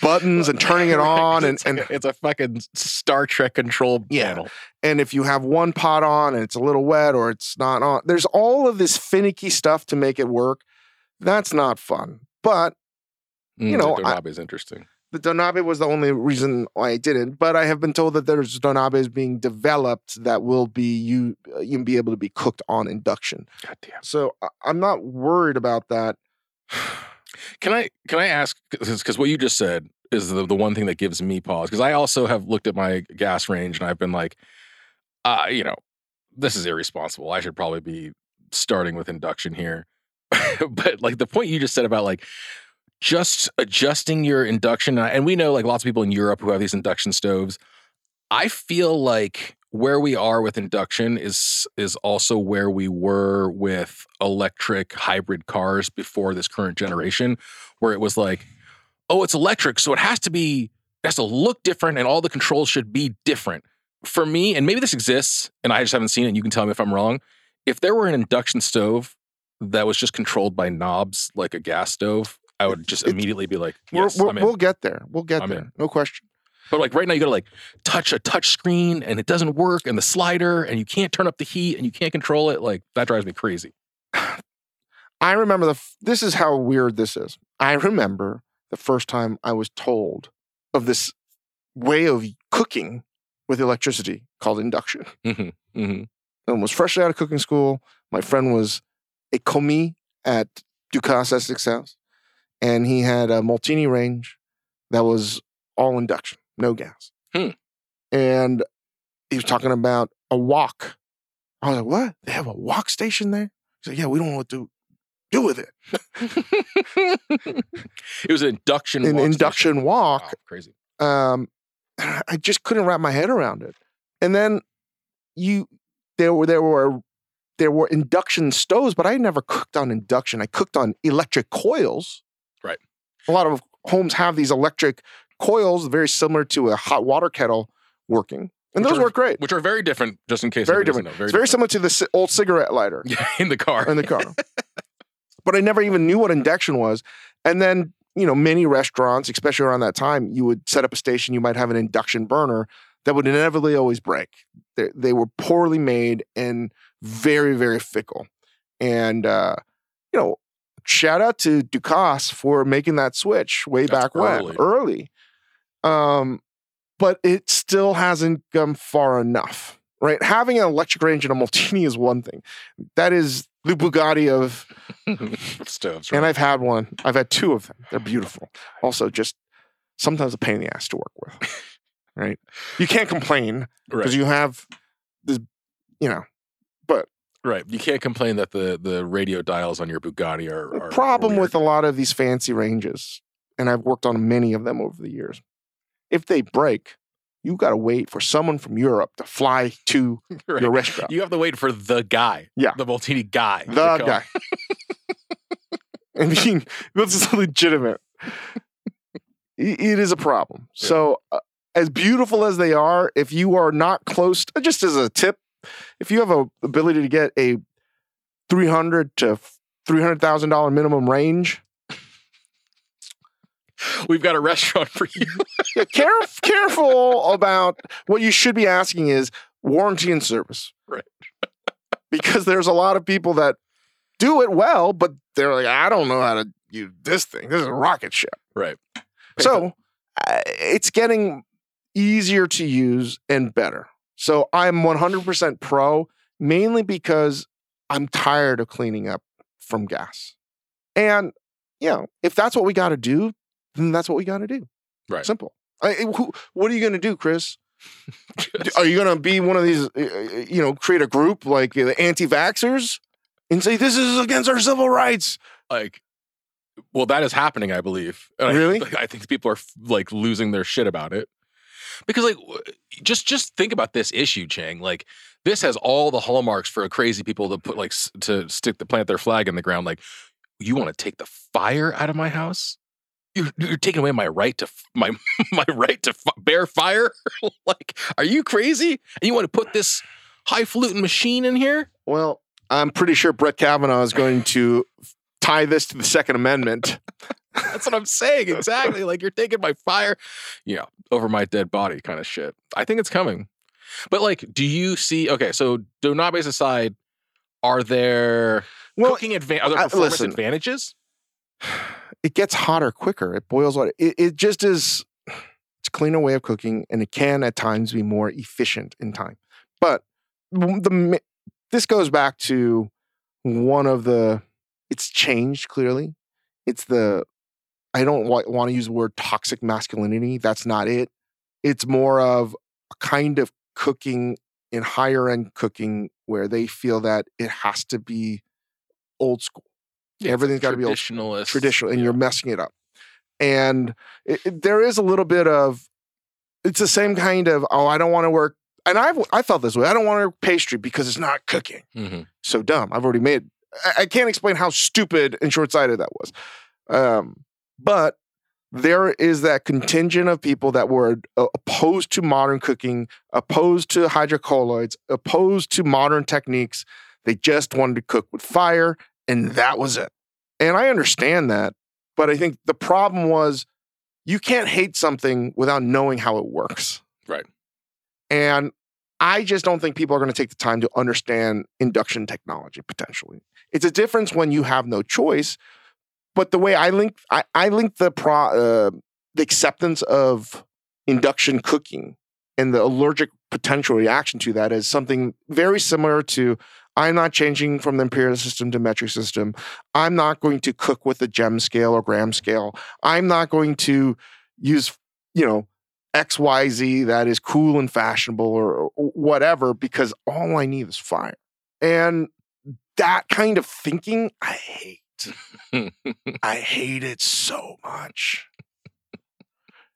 buttons and turning it on. And it's a fucking Star Trek control panel. And if you have one pot on and it's a little wet or it's not on, there's all of this finicky stuff to make it work. That's not fun. But, you know. The donabe is interesting. The donabe was the only reason why I didn't. But I have been told that there's donabes being developed that will be, you'll be able to be cooked on induction. Goddamn. So I'm not worried about that. Can I ask, because what you just said is the one thing that gives me pause, because I also have looked at my gas range and I've been like, this is irresponsible. I should probably be starting with induction here. But like the point you just said about like just adjusting your induction, and we know like lots of people in Europe who have these induction stoves. I feel like where we are with induction is also where we were with electric hybrid cars before this current generation, where it was like, oh, it's electric, so it has to look different and all the controls should be different. For me, and maybe this exists, and I just haven't seen it, and you can tell me if I'm wrong, if there were an induction stove that was just controlled by knobs like a gas stove, I would just immediately be like, yes, we'll get there. We'll get there. No question. But like right now, you got to like touch a touch screen and it doesn't work, and the slider, and you can't turn up the heat, and you can't control it. Like, that drives me crazy. I remember this is how weird this is. I remember the first time I was told of this way of cooking with electricity called induction. Mm-hmm. Mm-hmm. I was freshly out of cooking school. My friend was a commis at Ducasse Essex House, and he had a Maltini range that was all induction. No gas. And he was talking about a wok. I was like, what? They have a wok station there? He's like, yeah, we don't know what to do with it. It was an induction wok. Wow, crazy. I just couldn't wrap my head around it. And then there were induction stoves, but I never cooked on induction. I cooked on electric coils. Right. A lot of homes have these electric coils, very similar to a hot water kettle working. And those work great. Which are very different, just in case. Very different. It's very similar to the old cigarette lighter. Yeah, in the car. But I never even knew what induction was. And then, many restaurants, especially around that time, you would set up a station, you might have an induction burner that would inevitably always break. They were poorly made and very, very fickle. And, shout out to Ducasse for making that switch way back when, early. But it still hasn't come far enough, right? Having an electric range and a Maltini is one thing. That is the Bugatti of stoves. Right? And I've had one. I've had two of them. They're beautiful. Also, just sometimes a pain in the ass to work with, right? You can't complain because you have this, but. Right. You can't complain that the radio dials on your Bugatti are the problem weird. With a lot of these fancy ranges, and I've worked on many of them over the years. If they break, you got to wait for someone from Europe to fly to your restaurant. You have to wait for the guy. Yeah. The Maltini guy. The guy. I mean, this is legitimate. It is a problem. Yeah. So as beautiful as they are, if you are not close, just as a tip, if you have an ability to get a $300 to $300,000 minimum range, we've got a restaurant for you. Yeah, careful about what you should be asking is warranty and service. Right. Because there's a lot of people that do it well, but they're like, I don't know how to use this thing. This is a rocket ship. Right. So it's getting easier to use and better. So I'm 100% pro, mainly because I'm tired of cleaning up from gas. And, if that's what we got to do, then that's what we got to do. Right. Simple. What are you going to do, Chris? Are you going to be one of these, create a group like the anti-vaxxers and say, this is against our civil rights? Like, well, that is happening, I believe. And really? I think people are like losing their shit about it. Because, just think about this issue, Chang. Like, this has all the hallmarks for crazy people to put, plant their flag in the ground. Like, you want to take the fire out of my house? You're taking away my right to bear fire? Like, are you crazy? And you want to put this highfalutin machine in here? Well, I'm pretty sure Brett Kavanaugh is going to tie this to the Second Amendment. That's what I'm saying. Exactly. Like, you're taking my fire, over my dead body kind of shit. I think it's coming. But do you see, okay, so donabes aside, are there performance advantages? It gets hotter quicker. It boils water. It just is, it's a cleaner way of cooking, and it can at times be more efficient in time. But this goes back to it's changed clearly. It's the, I don't want to use the word toxic masculinity. That's not it. It's more of a kind of cooking in higher end cooking where they feel that it has to be old school. Yeah, everything's got to be old school. Traditional. And you're messing it up. And there is a little bit of, it's the same kind of, I don't want to work and I felt this way. I don't want her pastry because it's not cooking. Mm-hmm. So dumb. I've already made. I can't explain how stupid and short-sighted that was. But there is that contingent of people that were opposed to modern cooking, opposed to hydrocolloids, opposed to modern techniques. They just wanted to cook with fire, and that was it. And I understand that, but I think the problem was you can't hate something without knowing how it works. Right. And I just don't think people are going to take the time to understand induction technology, potentially. It's a difference when you have no choice, but the way I link the acceptance of induction cooking and the allergic potential reaction to that is something very similar to I'm not changing from the imperial system to metric system. I'm not going to cook with a gem scale or gram scale. I'm not going to use, XYZ that is cool and fashionable or whatever because all I need is fire. And that kind of thinking, I hate. I hate it so much.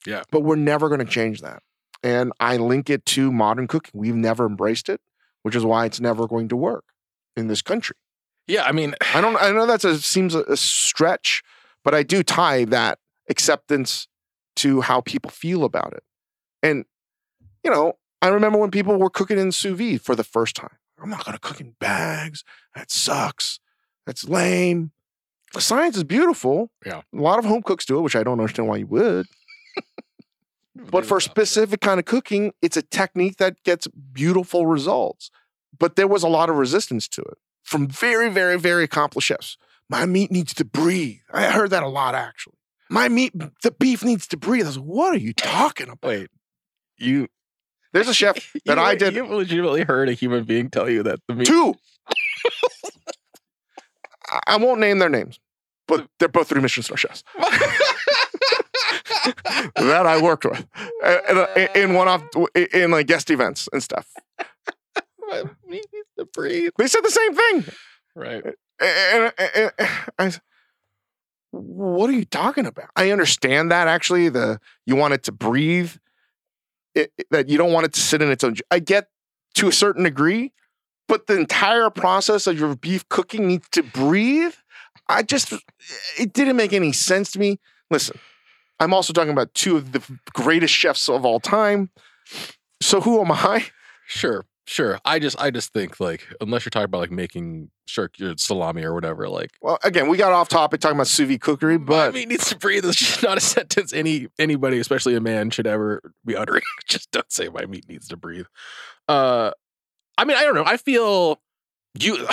Yeah. But we're never going to change that. And I link it to modern cooking. We've never embraced it, which is why it's never going to work in this country. Yeah, I mean, I know that seems a stretch, but I do tie that acceptance to how people feel about it. And, I remember when people were cooking in sous vide for the first time. I'm not going to cook in bags. That sucks. That's lame. The science is beautiful. Yeah. A lot of home cooks do it, which I don't understand why you would. But for a specific kind of cooking, it's a technique that gets beautiful results. But there was a lot of resistance to it from very, very, very accomplished chefs. My meat needs to breathe. I heard that a lot, actually. The beef needs to breathe. I was like, what are you talking about? Wait, there's a chef that I did. You've legitimately heard a human being tell you that the meat. Two. I won't name their names, but they're both 3-Michelin star chefs. That I worked with in one-off, in like guest events and stuff. My meat needs to breathe. They said the same thing. Right. And I said, what are you talking about? I understand that, actually, you want it to breathe, that you don't want it to sit in its own. I get to a certain degree, but the entire process of your beef cooking needs to breathe? It didn't make any sense to me. Listen, I'm also talking about two of the greatest chefs of all time. So who am I? Sure. I just think, unless you're talking about making your salami or whatever, Well, again, we got off topic talking about sous vide cookery, but meat needs to breathe. It's just not a sentence anybody, especially a man, should ever be uttering. Just don't say my meat needs to breathe. I don't know. I feel you.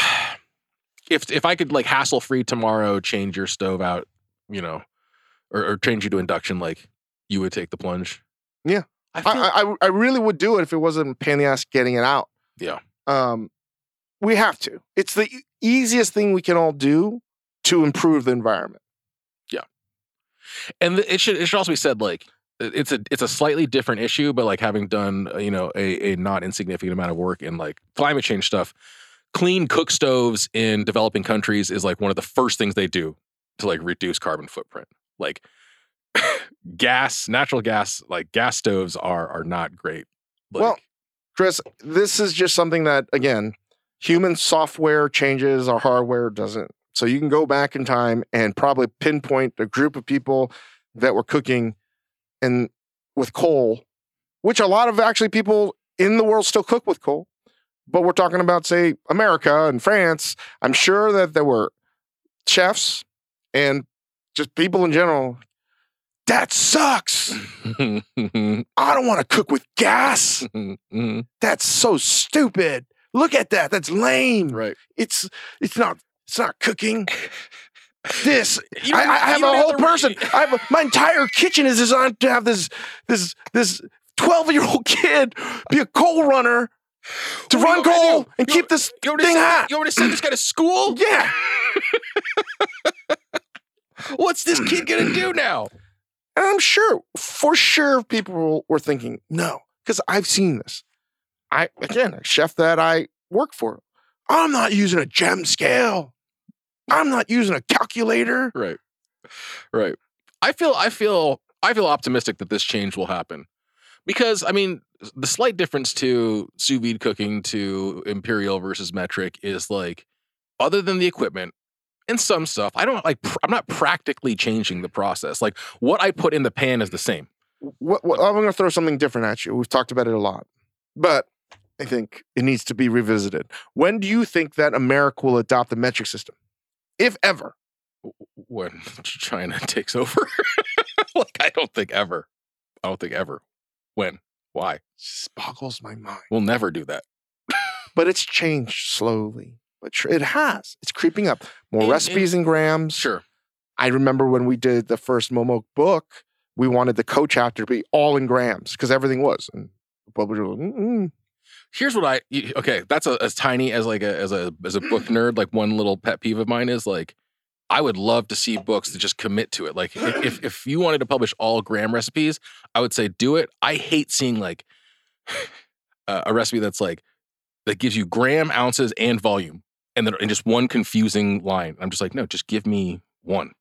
If I could hassle-free tomorrow, change your stove out, or change you to induction, you would take the plunge. Yeah. I really would do it if it wasn't a pain in the ass getting it out. Yeah. We have to. It's the easiest thing we can all do to improve the environment. Yeah. And it should also be said, it's a slightly different issue, but having done, a not insignificant amount of work in climate change stuff, clean cook stoves in developing countries is one of the first things they do to reduce carbon footprint. Gas stoves are not great. Well, Chris, this is just something that, again, human software changes, our hardware doesn't. So you can go back in time and probably pinpoint a group of people that were cooking and with coal, which a lot of actually people in the world still cook with coal. But we're talking about, say, America and France. I'm sure that there were chefs and just people in general. That sucks. I don't want to cook with gas. That's so stupid. Look at that. That's lame. Right. It's not cooking. This I have a whole person. My entire kitchen is designed to have this 12-year-old kid be a coal runner to run coal and keep this thing hot. You want me to send this guy to school? Yeah. What's this kid gonna do now? And I'm sure, for sure, people were thinking, no, because I've seen this. A chef that I work for, I'm not using a gem scale. I'm not using a calculator. Right. I feel optimistic that this change will happen because, the slight difference to sous vide cooking to imperial versus metric is like, other than the equipment and some stuff, I don't like, I'm not practically changing the process. Like what I put in the pan is the same. What, I'm going to throw something different at you. We've talked about it a lot, but I think it needs to be revisited. When do you think that America will adopt the metric system? If ever. When China takes over. Like, I don't think ever. When? Why? It just boggles my mind. We'll never do that. But it's changed slowly. But it has. It's creeping up. More recipes and grams. Sure. I remember when we did the first Momofuku book, we wanted the co-chapter to be all in grams because everything was. And the publisher was, Here's what that's as tiny as like as a book nerd. Like one little pet peeve of mine is like, I would love to see books that just commit to it. Like if you wanted to publish all gram recipes, I would say do it. I hate seeing like a recipe that's like, that gives you gram, ounces, and volume. And then in just one confusing line. I'm just like, no, just give me one.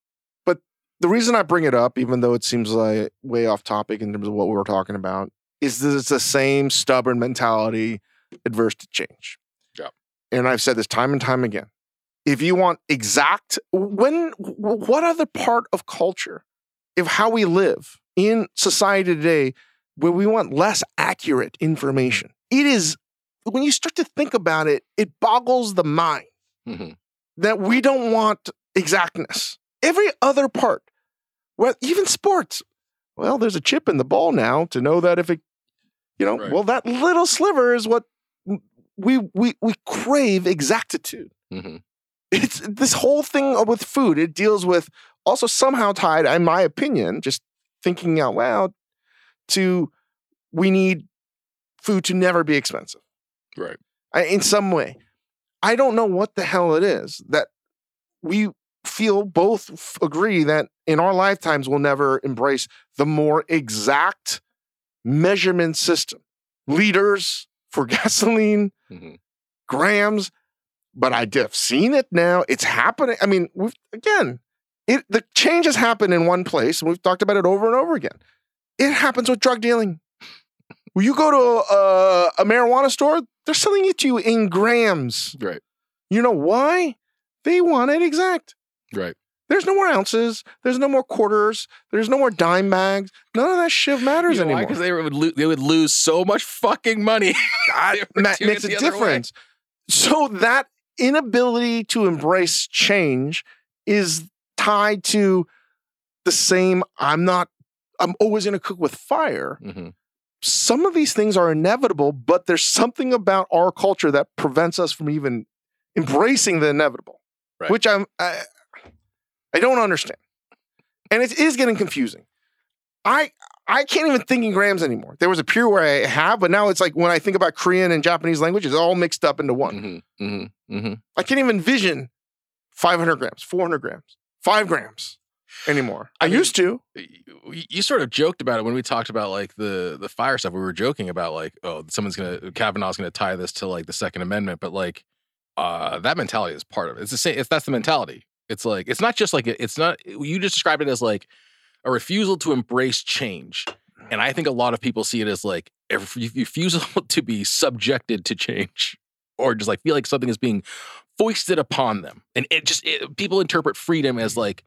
But the reason I bring it up, even though it seems like way off topic in terms of what we were talking about, is that it's the same stubborn mentality adverse to change. Yeah. And I've said this time and time again. If you want exact, what other part of culture, if how we live in society today, where we want less accurate information? It is, when you start to think about it, it boggles the mind that we don't want exactness. Every other part, well, even sports. Well, there's a chip in the ball now to know that if it, right. Well, that little sliver is what we crave exactitude. Mm-hmm. It's this whole thing with food. It deals with also somehow tied, in my opinion, just thinking out loud, to we need food to never be expensive. Right. In some way. I don't know what the hell it is that we feel both agree that in our lifetimes we'll never embrace the more exact measurement system. Liters for gasoline, grams. But I've seen it now. It's happening. I mean, the change has happened in one place, and we've talked about it over and over again. It happens with drug dealing. When you go to a marijuana store, they're selling it to you in grams. Right. You know why? They want it exact. Right. There's no more ounces. There's no more quarters. There's no more dime bags. None of that shit matters anymore. Because they would lose so much fucking money. That makes a difference. So that inability to embrace change is tied to the same, I'm always going to cook with fire. Mm-hmm. Some of these things are inevitable, but there's something about our culture that prevents us from even embracing the inevitable, right. Which I don't understand. And it is getting confusing. I can't even think in grams anymore. There was a period where I have, but now it's like when I think about Korean and Japanese language, it's all mixed up into one. I can't even envision 500 grams, 400 grams, 5 grams anymore. I mean, used to. You sort of joked about it when we talked about like the fire stuff. We were joking about like, oh, Kavanaugh's going to tie this to like the Second Amendment. But like that mentality is part of it. It's the same. That's the mentality. It's like, it's not just like, it's not, you just described it as like, a refusal to embrace change. And I think a lot of people see it as like a refusal to be subjected to change or just like feel like something is being foisted upon them. And people interpret freedom as like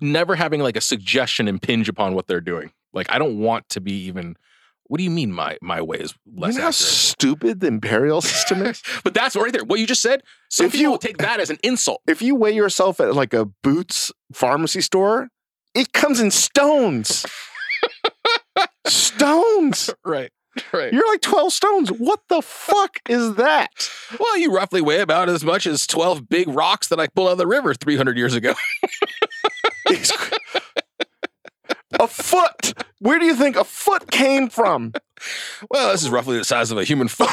never having like a suggestion impinge upon what they're doing. Like, I don't want to be even, what do you mean my way is less accurate? You know how stupid the imperial system is? But that's right there. What you just said, some people take that as an insult. If you weigh yourself at like a Boots pharmacy store, it comes in stones. Stones! Right. You're like 12 stones. What the fuck is that? Well, you roughly weigh about as much as 12 big rocks that I pulled out of the river 300 years ago. A foot. Where do you think a foot came from? Well, this is roughly the size of a human foot.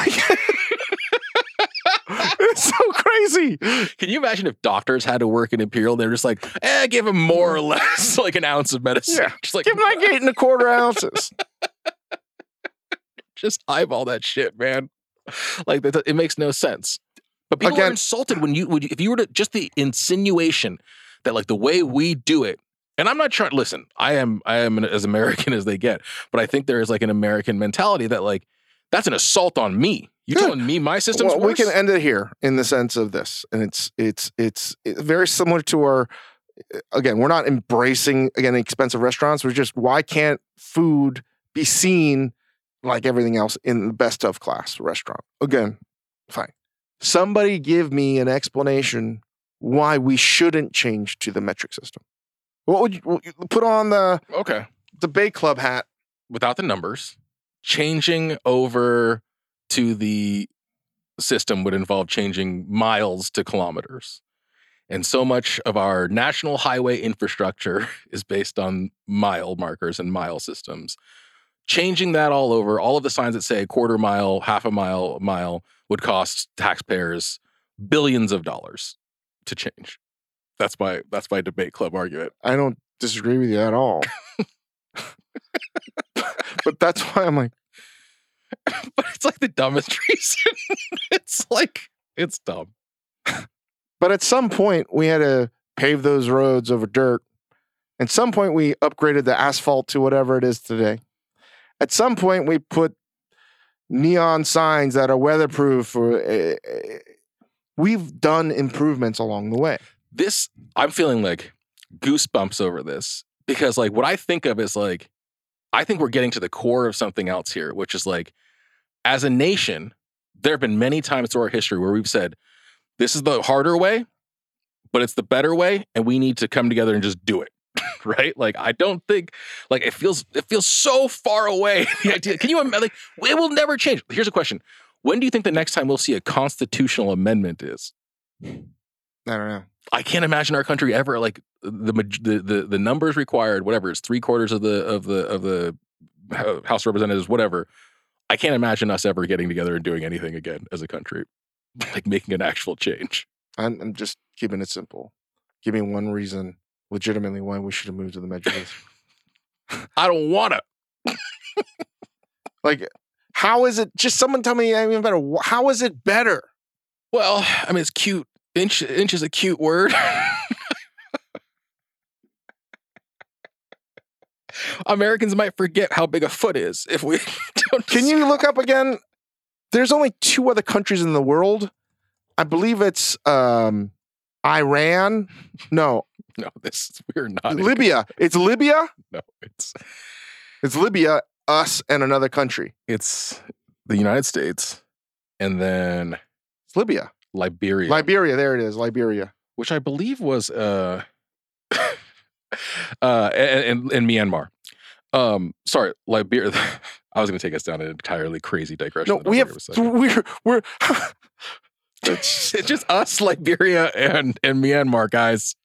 It's so crazy. Can you imagine if doctors had to work in Imperial and they're just like, give him more or less like an ounce of medicine. Yeah. Just like, give my 8 1/4 ounces. Just eyeball that shit, man. Like, it makes no sense. But people are insulted when if you were to, just the insinuation that like the way we do it And I'm not trying, listen, I am as American as they get, but I think there is like an American mentality that like, that's an assault on me. You're telling me my system's worse? We can end it here in the sense of this. And it's very similar to our, again, we're not embracing, again, expensive restaurants. We're just, why can't food be seen like everything else in the best of class restaurant? Again, fine. Somebody give me an explanation why we shouldn't change to the metric system. What would you put on the Bay Club hat? Without the numbers, changing over to the system would involve changing miles to kilometers. And so much of our national highway infrastructure is based on mile markers and mile systems. Changing that all over, all of the signs that say quarter mile, half a mile would cost taxpayers billions of dollars to change. That's my debate club argument. I don't disagree with you at all. But that's why I'm like, but it's like the dumbest reason. It's like, it's dumb. But at some point we had to pave those roads over dirt. At some point we upgraded the asphalt to whatever it is today. At some point we put neon signs that are weatherproof. We've done improvements along the way. This, I'm feeling like goosebumps over this because like what I think of is like, I think we're getting to the core of something else here, which is like, as a nation, there have been many times through our history where we've said, this is the harder way, but it's the better way. And we need to come together and just do it. Right? Like, I don't think, like, it feels so far away. The idea, can you imagine? Like, it will never change. Here's a question. When do you think the next time we'll see a constitutional amendment is? I don't know. I can't imagine our country ever, like, the numbers required, whatever, it's three-quarters of the House of Representatives, whatever. I can't imagine us ever getting together and doing anything again as a country, like making an actual change. I'm just keeping it simple. Give me one reason. Legitimately, why we should have moved to the metric. I don't want to. Like, how is it? Just someone tell me even better. How is it better? Well, I mean, it's cute. Inch is a cute word. Americans might forget how big a foot is if we don't. Can you look up again? There's only two other countries in the world. I believe it's Iran. No, we're not. Libya. It's Libya? No, it's Libya, us, and another country. It's the United States, and then it's Libya. Liberia, there it is, Liberia. Which I believe was and Myanmar. Sorry, Liberia. I was going to take us down an entirely crazy digression. No, we're it's just us, Liberia, and Myanmar, guys.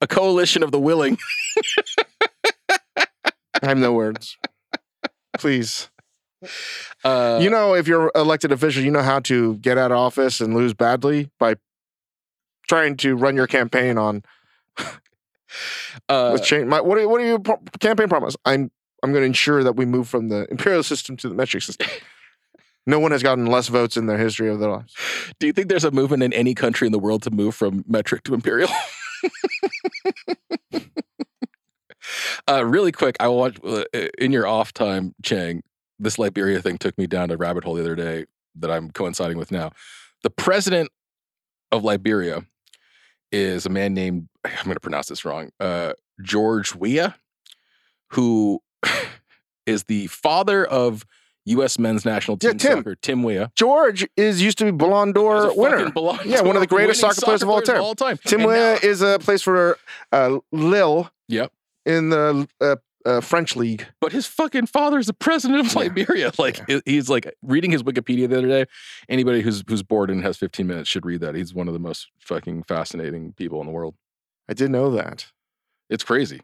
A coalition of the willing. I have no words. Please. You know, if you're elected official, you know how to get out of office and lose badly by trying to run your campaign on. What are your campaign promise? I'm going to ensure that we move from the imperial system to the metric system. No one has gotten less votes in their history of their lives. Do you think there's a movement in any country in the world to move from metric to imperial? Really quick, I watched in your off time, Chang. This Liberia thing took me down a rabbit hole the other day that I'm coinciding with now. The president of Liberia is a man named, I'm going to pronounce this wrong, George Weah, who is the father of U.S. men's national team soccer, Tim Weah. George used to be Ballon d'Or winner. One of the greatest soccer players of all time. Tim Weah is a place for Lille in the French league. But his fucking father is the president of Liberia. He's like reading his Wikipedia the other day. Anybody who's bored and has 15 minutes should read that. He's one of the most fucking fascinating people in the world. I did know that. It's crazy.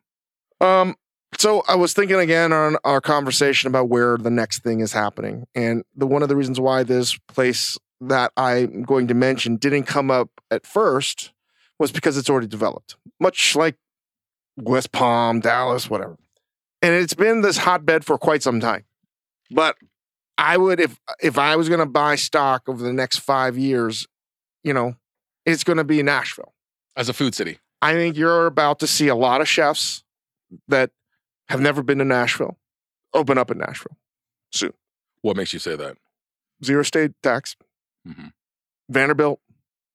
So I was thinking again on our conversation about where the next thing is happening. And one of the reasons why this place that I'm going to mention didn't come up at first was because it's already developed, much like West Palm, Dallas, whatever. And it's been this hotbed for quite some time. But I would, if I was going to buy stock over the next 5 years, you know, it's going to be Nashville. As a food city. I think you're about to see a lot of chefs that have never been to Nashville open up in Nashville soon. What makes you say that? Zero state tax. Mm-hmm. Vanderbilt,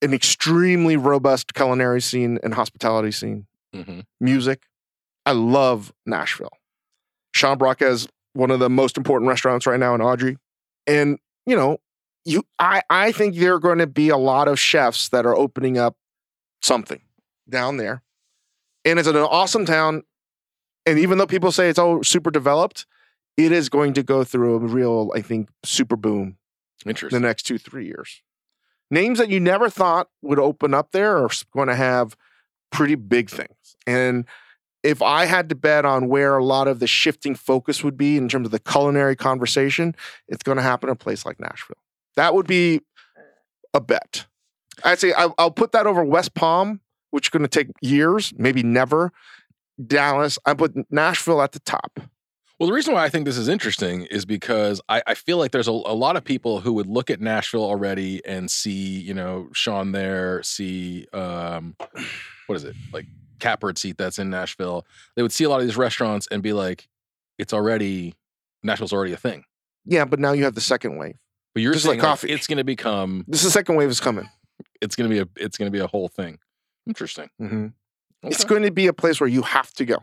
an extremely robust culinary scene and hospitality scene. Mm-hmm. Music. I love Nashville. Sean Brock has one of the most important restaurants right now in Audrey. And, you know, I think there are going to be a lot of chefs that are opening up something down there. And it's an awesome town. And even though people say it's all super developed, it is going to go through a real, I think, super boom. Interesting. The next 2-3 years. Names that you never thought would open up there are going to have pretty big things. And if I had to bet on where a lot of the shifting focus would be in terms of the culinary conversation, it's going to happen in a place like Nashville. That would be a bet. I'd say I'll put that over West Palm, which is going to take years, maybe never. Dallas. I put Nashville at the top. Well, the reason why I think this is interesting is because I feel like there's a lot of people who would look at Nashville already and see, you know, Sean there, see, what is it? Like Capbard Seat that's in Nashville. They would see a lot of these restaurants and be like, it's already, Nashville's already a thing. Yeah, but now you have the second wave. But you're just saying like coffee. Like, it's going to become. This is the second wave is coming. It's going to be a whole thing. Interesting. Mm-hmm. Okay. It's going to be a place where you have to go.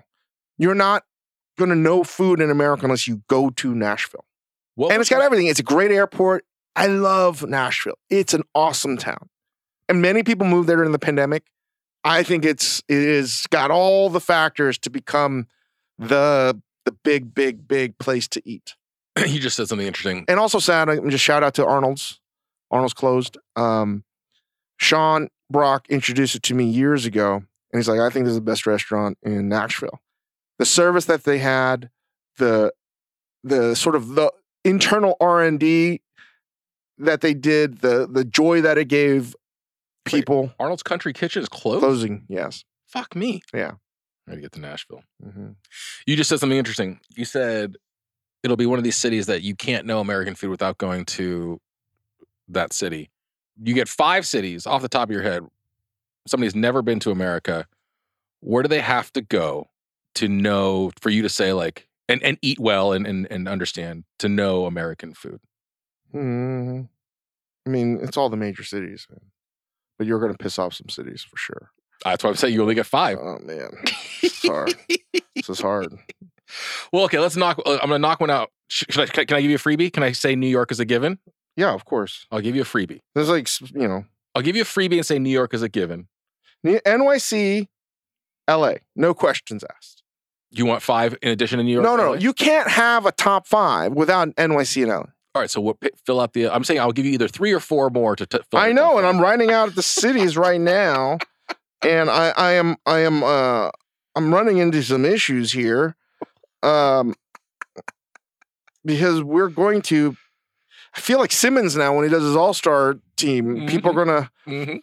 You're not going to know food in America unless you go to Nashville. Well, and it's got everything. It's a great airport. I love Nashville. It's an awesome town. And many people moved there during the pandemic. I think it is got all the factors to become the big, big, big place to eat. You just said something interesting. And also sad, I'm just shout out to Arnold's. Arnold's closed. Sean Brock introduced it to me years ago. And he's like, I think this is the best restaurant in Nashville. The service that they had, the sort of the internal R&D that they did, the joy that it gave people. Wait, Arnold's Country Kitchen is closed? Closing, yes. Fuck me. Yeah. I gotta get to Nashville. Mm-hmm. You just said something interesting. You said it'll be one of these cities that you can't know American food without going to that city. You get 5 cities off the top of your head. Somebody's never been to America. Where do they have to go to know, for you to say like, and eat well and understand, to know American food? Mm. I mean, it's all the major cities, man. But you're going to piss off some cities for sure. That's what I'm saying. You only get 5. Oh, man. This is hard. This is hard. Well, okay, I'm going to knock one out. Can I give you a freebie? Can I say New York is a given? Yeah, of course. I'll give you a freebie. There's like, you know. I'll give you a freebie and say New York is a given. NYC, LA. No questions asked. You want 5 in addition to New York? No. You can't have a top 5 without NYC and LA. All right, so we'll fill out the... I'm saying I'll give you either 3 or 4 more to fill out. I know, and I'm writing out the cities right now, and I'm running into some issues here, because we're going to... I feel like Simmons now when he does his All-Star team. Mm-hmm. People are going to... Mm-hmm.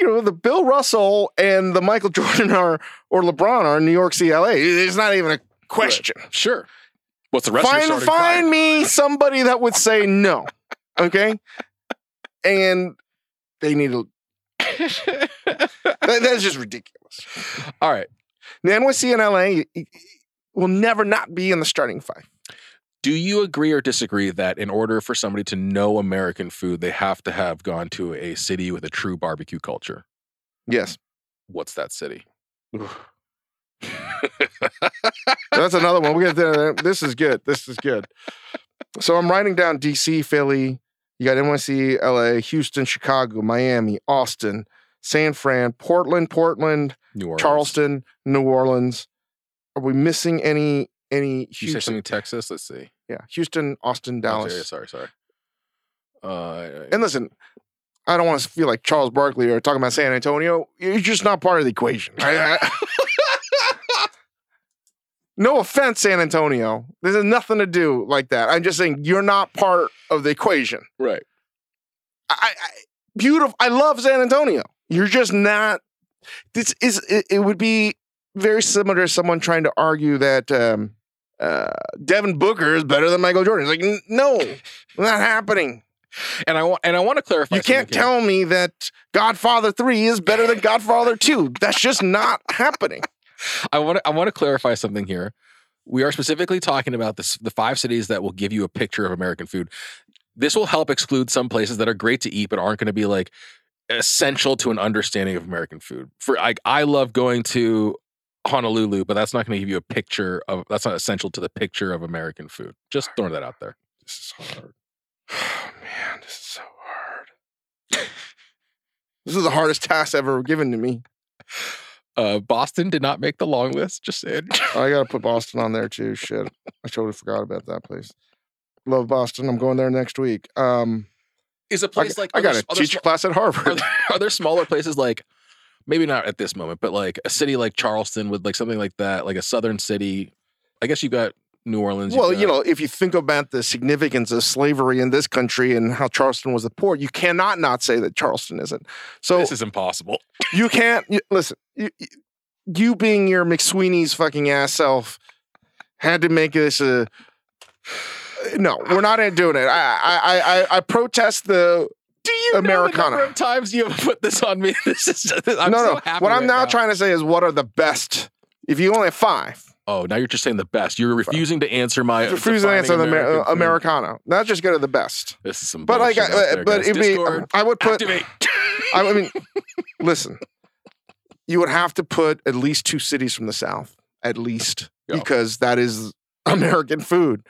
You know, the Bill Russell and the Michael Jordan or LeBron are in New York City, LA. It's not even a question. Right. Sure. What's the rest of your Find me somebody that would say no. Okay? And they need to... That's just ridiculous. All right. The NYC and LA will never not be in the starting 5. Do you agree or disagree that in order for somebody to know American food, they have to have gone to a city with a true barbecue culture? Yes. What's that city? That's another one. We're gonna. This is good. So I'm writing down D.C., Philly. You got NYC, L.A., Houston, Chicago, Miami, Austin, San Fran, Portland, New Orleans. Charleston, New Orleans. Are we missing any? Houston. You say something Texas? Let's see. Yeah. Houston, Austin, Dallas. Oh, sorry. And listen, I don't want to feel like Charles Barkley or talking about San Antonio. You're just not part of the equation. No offense, San Antonio. This has nothing to do like that. I'm just saying you're not part of the equation. Right. I love San Antonio. You're just not. It would be very similar to someone trying to argue that Devin Booker is better than Michael Jordan. It's like, no, not happening. And I want to clarify. You can't tell me that Godfather 3 is better than Godfather 2. That's just not happening. I want to clarify something here. We are specifically talking about this, the 5 cities that will give you a picture of American food. This will help exclude some places that are great to eat but aren't going to be like essential to an understanding of American food. For I love going to Honolulu, but that's not going to give you a picture of, that's not essential to the picture of American food. Just throwing that out there. This is hard. Oh, man, this is so hard. This is the hardest task ever given to me. Boston did not make the long list, just saying. I got to put Boston on there too, shit. I totally forgot about that place. Love Boston. I'm going there next week. Is a place like... I got a teacher class at Harvard. Are there smaller places like, maybe not at this moment, but like a city like Charleston with like something like that, like a southern city? I guess you've got New Orleans. Well, you know, if you think about the significance of slavery in this country and how Charleston was the port, you cannot not say that Charleston isn't. So this is impossible. You can't... Listen, you being your McSweeney's fucking ass self had to make this a... No, we're not doing it. I protest the do you Americana. Know the number of times you have put this on me? This is just, I'm so happy. What I'm now trying to say is, what are the best? If you only have 5. Oh, now you're just saying the best. You're refusing to answer my refusing to answer the Americana. Not just go to the best. This is some. But like, but it'd be. I would put. I mean, listen. You would have to put at least 2 cities from the South, at least, because that is American food.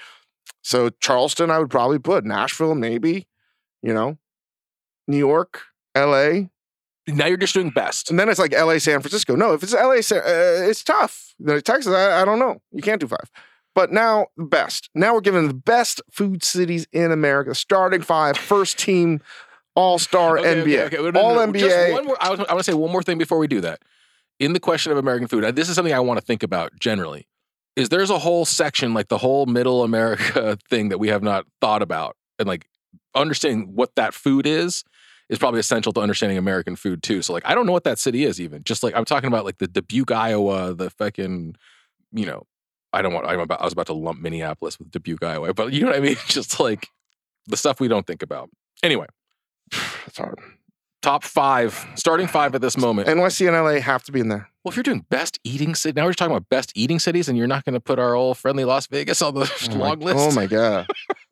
So Charleston, I would probably put. Nashville, maybe. You know, New York, L.A. Now you're just doing best. And then it's like L.A., San Francisco. No, if it's L.A., it's tough. Texas, I don't know. You can't do 5. But now, best. Now we're giving the best food cities in America. Starting 5, first team, all-star NBA. Okay. All NBA. Just one more, I want to say one more thing before we do that. In the question of American food, this is something I want to think about generally. Is there's a whole section, like the whole middle America thing that we have not thought about. And like understanding what that food is probably essential to understanding American food too. So like, I don't know what that city is even. Just like, I'm talking about like the Dubuque, Iowa, the fucking, you know, I was about to lump Minneapolis with Dubuque, Iowa, but you know what I mean? Just like the stuff we don't think about. Anyway. That's hard. Top 5, starting 5 at this moment. NYC and LA have to be in there. Well, if you're doing best eating city, now we're talking about best eating cities, and you're not going to put our old friendly Las Vegas on the long list. Oh my god!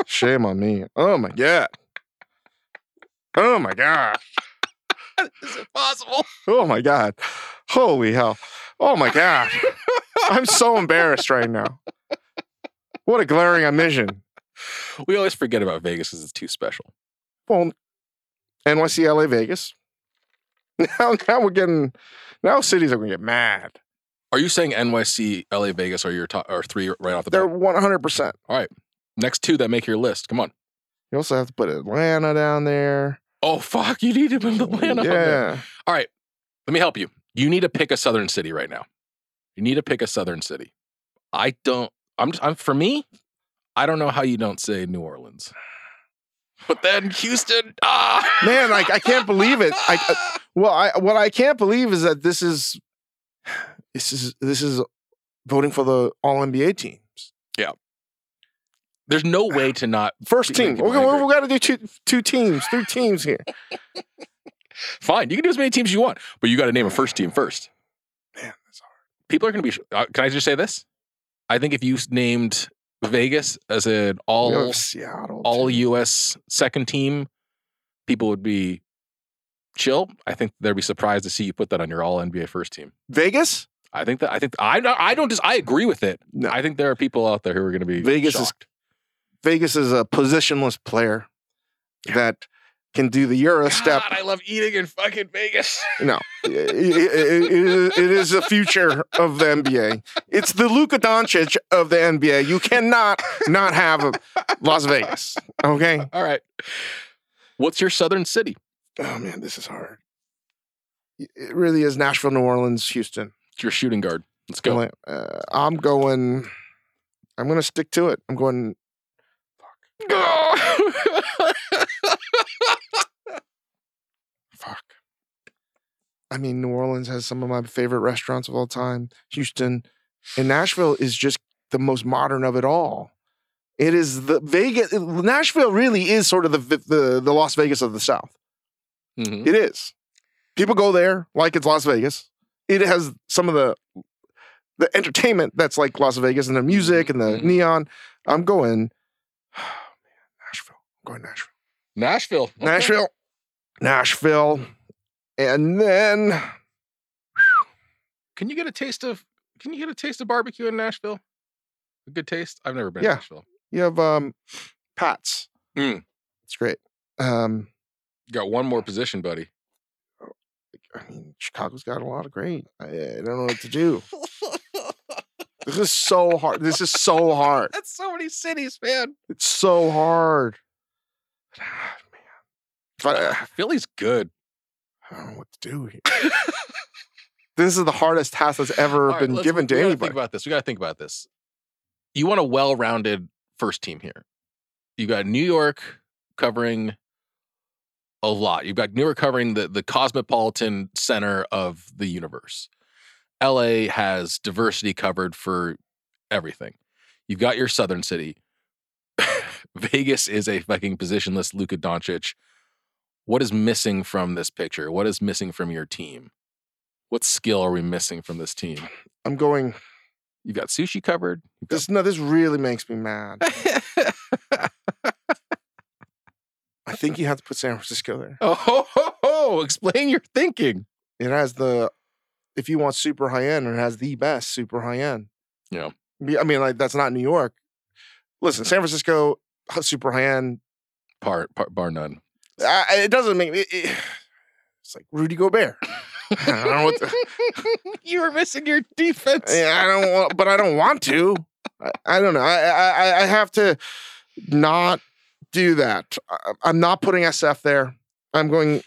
Shame on me. Oh my god. Oh my god. This is impossible. Oh my god. Holy hell. Oh my god. I'm so embarrassed right now. What a glaring omission. We always forget about Vegas because it's too special. Well. NYC, LA, Vegas. Now we're getting... Now cities are going to get mad. Are you saying NYC, LA, Vegas are your top... Or 3 right off the bat? They're 100%. All right. Next 2 that make your list. Come on. You also have to put Atlanta down there. Oh, fuck. You need to put Atlanta down there. All right. Let me help you. You need to pick a southern city right now. You need to pick a southern city. I don't... For me, I don't know how you don't say New Orleans. But then Houston, man, I can't believe it. What I can't believe is that this is voting for the All NBA teams. Yeah, there's no way to not first team. We got to do two teams, 3 teams here. Fine, you can do as many teams as you want, but you got to name a first team first. Man, that's hard. People are going to be. Can I just say this? I think if you named Vegas as an all U.S. second team, people would be chill. I think they'd be surprised to see you put that on your all NBA first team. Vegas? I agree with it. No. I think there are people out there who are going to be shocked. Vegas is a positionless player that can do the Euro step. I love eating in fucking Vegas. No, it is the future of the NBA. It's the Luka Doncic of the NBA. You cannot not have Las Vegas. Okay. All right. What's your southern city? Oh man, this is hard. It really is Nashville, New Orleans, Houston. It's your shooting guard. Let's go. I'm going to stick to it. I'm going. Fuck. Fuck. I mean, New Orleans has some of my favorite restaurants of all time. Houston and Nashville is just the most modern of it all. It is the Vegas. Nashville really is sort of the Las Vegas of the South. Mm-hmm. It is. People go there like it's Las Vegas. It has some of the the entertainment that's like Las Vegas and the music and the neon. I'm going, oh, man, Nashville. I'm going Nashville. Nashville. Okay. Nashville. Nashville. And then can you get a taste of barbecue in Nashville? A good taste? I've never been to Nashville. You have Pat's. Mm. It's great. You got one more position, buddy. I mean, Chicago's got a lot of great. I don't know what to do. This is so hard. This is so hard. That's so many cities, man. It's so hard. Man. Philly's good. I don't know what to do here. This is the hardest task that's ever been given to anybody. We got to think about this. You want a well-rounded first team here. You got New York covering a lot. You've got New York covering the cosmopolitan center of the universe. LA has diversity covered for everything. You've got your southern city. Vegas is a fucking positionless Luka Doncic. What is missing from this picture? What is missing from your team? What skill are we missing from this team? I'm going. You've got sushi covered. This really makes me mad. I think you have to put San Francisco there. Oh, explain your thinking. It has if you want super high end, it has the best super high end. Yeah. I mean, like, that's not New York. Listen, San Francisco, super high end. Bar none. It doesn't make me. It's like Rudy Gobert. I don't know what you were missing your defense. Yeah, I don't want to. I don't know. I have to not do that. I'm not putting SF there. I'm going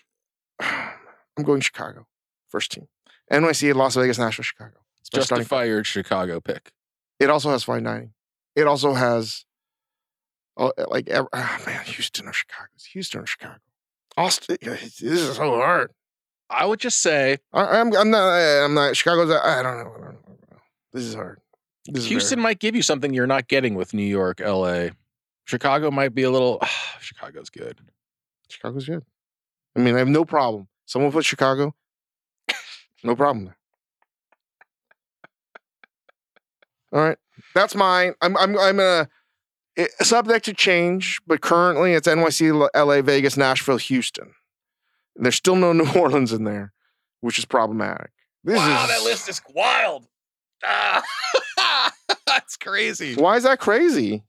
Chicago, first team. NYC, Las Vegas, Nashville, Chicago. Justify your Chicago pick. It also has fine dining. It also has Houston or Chicago. Austin. This is so hard. I would just say I'm not Chicago's. I don't know. This is hard. Houston might give you something you're not getting with New York, LA. Chicago might be a little. Chicago's good. Chicago's good. I mean, I have no problem. Someone put Chicago. No problem there. All right, that's mine. I'm gonna subject to change, but currently it's NYC, LA, Vegas, Nashville, Houston. There's still no New Orleans in there, which is problematic. That list is wild. That's crazy. Why is that crazy?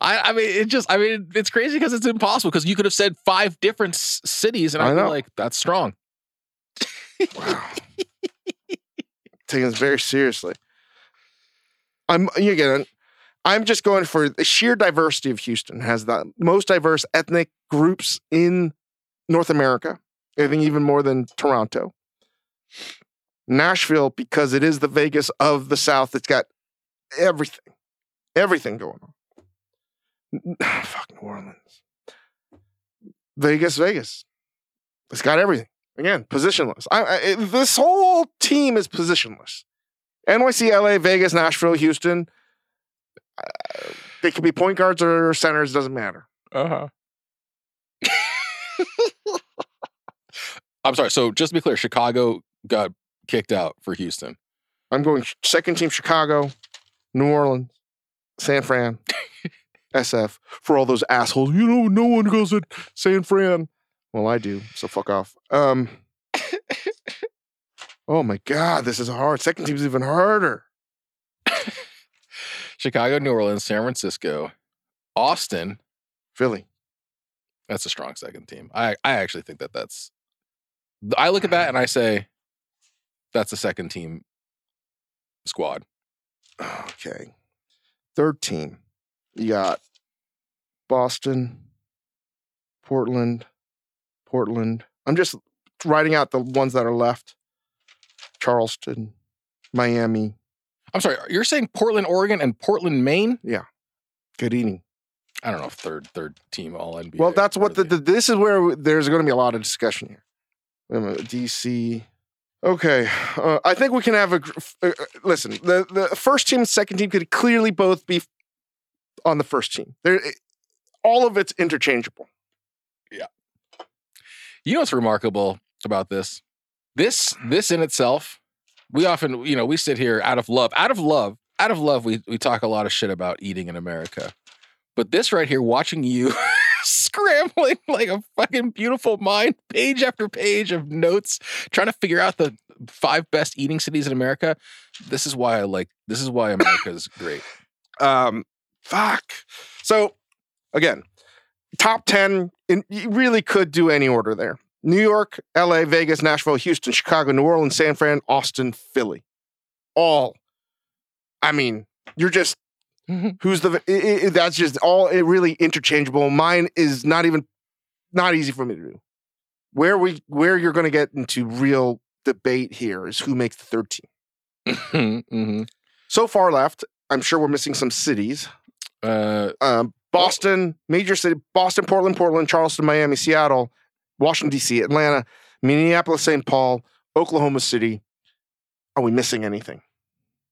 I mean, it's crazy because it's impossible. Because you could have said 5 different cities, and I'd be like, that's strong. Wow. Taking this very seriously. I'm just going for the sheer diversity of Houston. It has the most diverse ethnic groups in North America. I think even more than Toronto. Nashville, because it is the Vegas of the South, it's got everything going on. Fuck New Orleans. Vegas. It's got everything. Again, positionless. This whole team is positionless. NYC, LA, Vegas, Nashville, Houston. They could be point guards or centers. Doesn't matter. Uh-huh. I'm sorry. So just to be clear, Chicago got kicked out for Houston. I'm going second team Chicago, New Orleans, San Fran, SF. For all those assholes, no one goes to San Fran. Well, I do, so fuck off. Oh my God, this is hard. Second team's even harder. Chicago, New Orleans, San Francisco, Austin, Philly. That's a strong second team. I actually think that's. I look at that and I say, that's a second team squad. Okay. Third team. You got Boston, Portland. I'm just writing out the ones that are left. Charleston, Miami. I'm sorry. You're saying Portland, Oregon and Portland, Maine? Yeah. Good evening. I don't know if third team all NBA. Well, that's what really. This is where there's going to be a lot of discussion here. DC. Okay. I think we can have listen, the first team and second team could clearly both be on the first team. All of it's interchangeable. Yeah. You know what's remarkable about this? This in itself we often, you know, we sit here out of love, we talk a lot of shit about eating in America. But this right here, watching you scrambling like a fucking beautiful mind, page after page of notes, trying to figure out the 5 best eating cities in America. This is why America's great. Fuck. So again, top 10, you really could do any order there. New York, LA, Vegas, Nashville, Houston, Chicago, New Orleans, San Fran, Austin, Philly. All. I mean, you're just, that's just all really interchangeable. Mine is not easy for me to do. Where you're going to get into real debate here is who makes the third team. Mm-hmm. So far left, I'm sure we're missing some cities. Boston, major city, Boston, Portland, Charleston, Miami, Seattle, Washington, D.C., Atlanta, Minneapolis, St. Paul, Oklahoma City. Are we missing anything?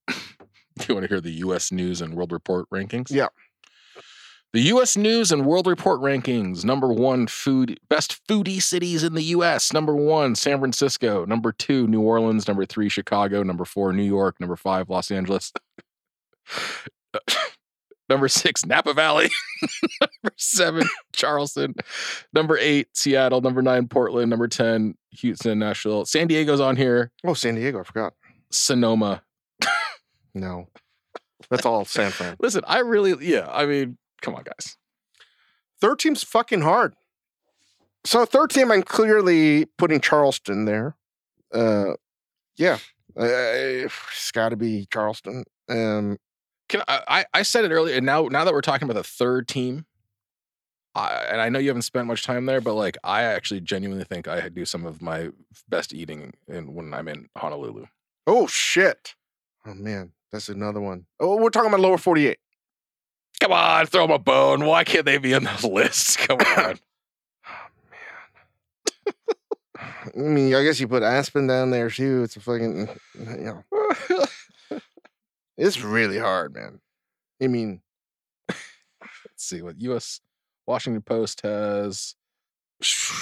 Do you want to hear the U.S. News and World Report rankings? Yeah. The U.S. News and World Report rankings. Number 1, best foodie cities in the U.S. Number 1, San Francisco. Number 2, New Orleans. Number 3, Chicago. Number 4, New York. Number 5, Los Angeles. Number 6, Napa Valley. Number 7, Charleston. Number 8, Seattle. Number 9, Portland. Number 10, Houston, Nashville. San Diego's on here. Oh, San Diego. I forgot. Sonoma. No. That's all San Fran. Listen, come on, guys. Third team's fucking hard. So third team, I'm clearly putting Charleston there. It's got to be Charleston. I said it earlier, and now that we're talking about the third team, and I know you haven't spent much time there, but like I actually genuinely think I do some of my best eating when I'm in Honolulu. Oh, shit. Oh, man, that's another one. Oh, we're talking about lower 48. Come on, throw them a bone. Why can't they be on the list? Come on. Oh, man. I mean, I guess you put Aspen down there, too. It's a fucking, you know. It's really hard, man. I mean, let's see what U.S. Washington Post has.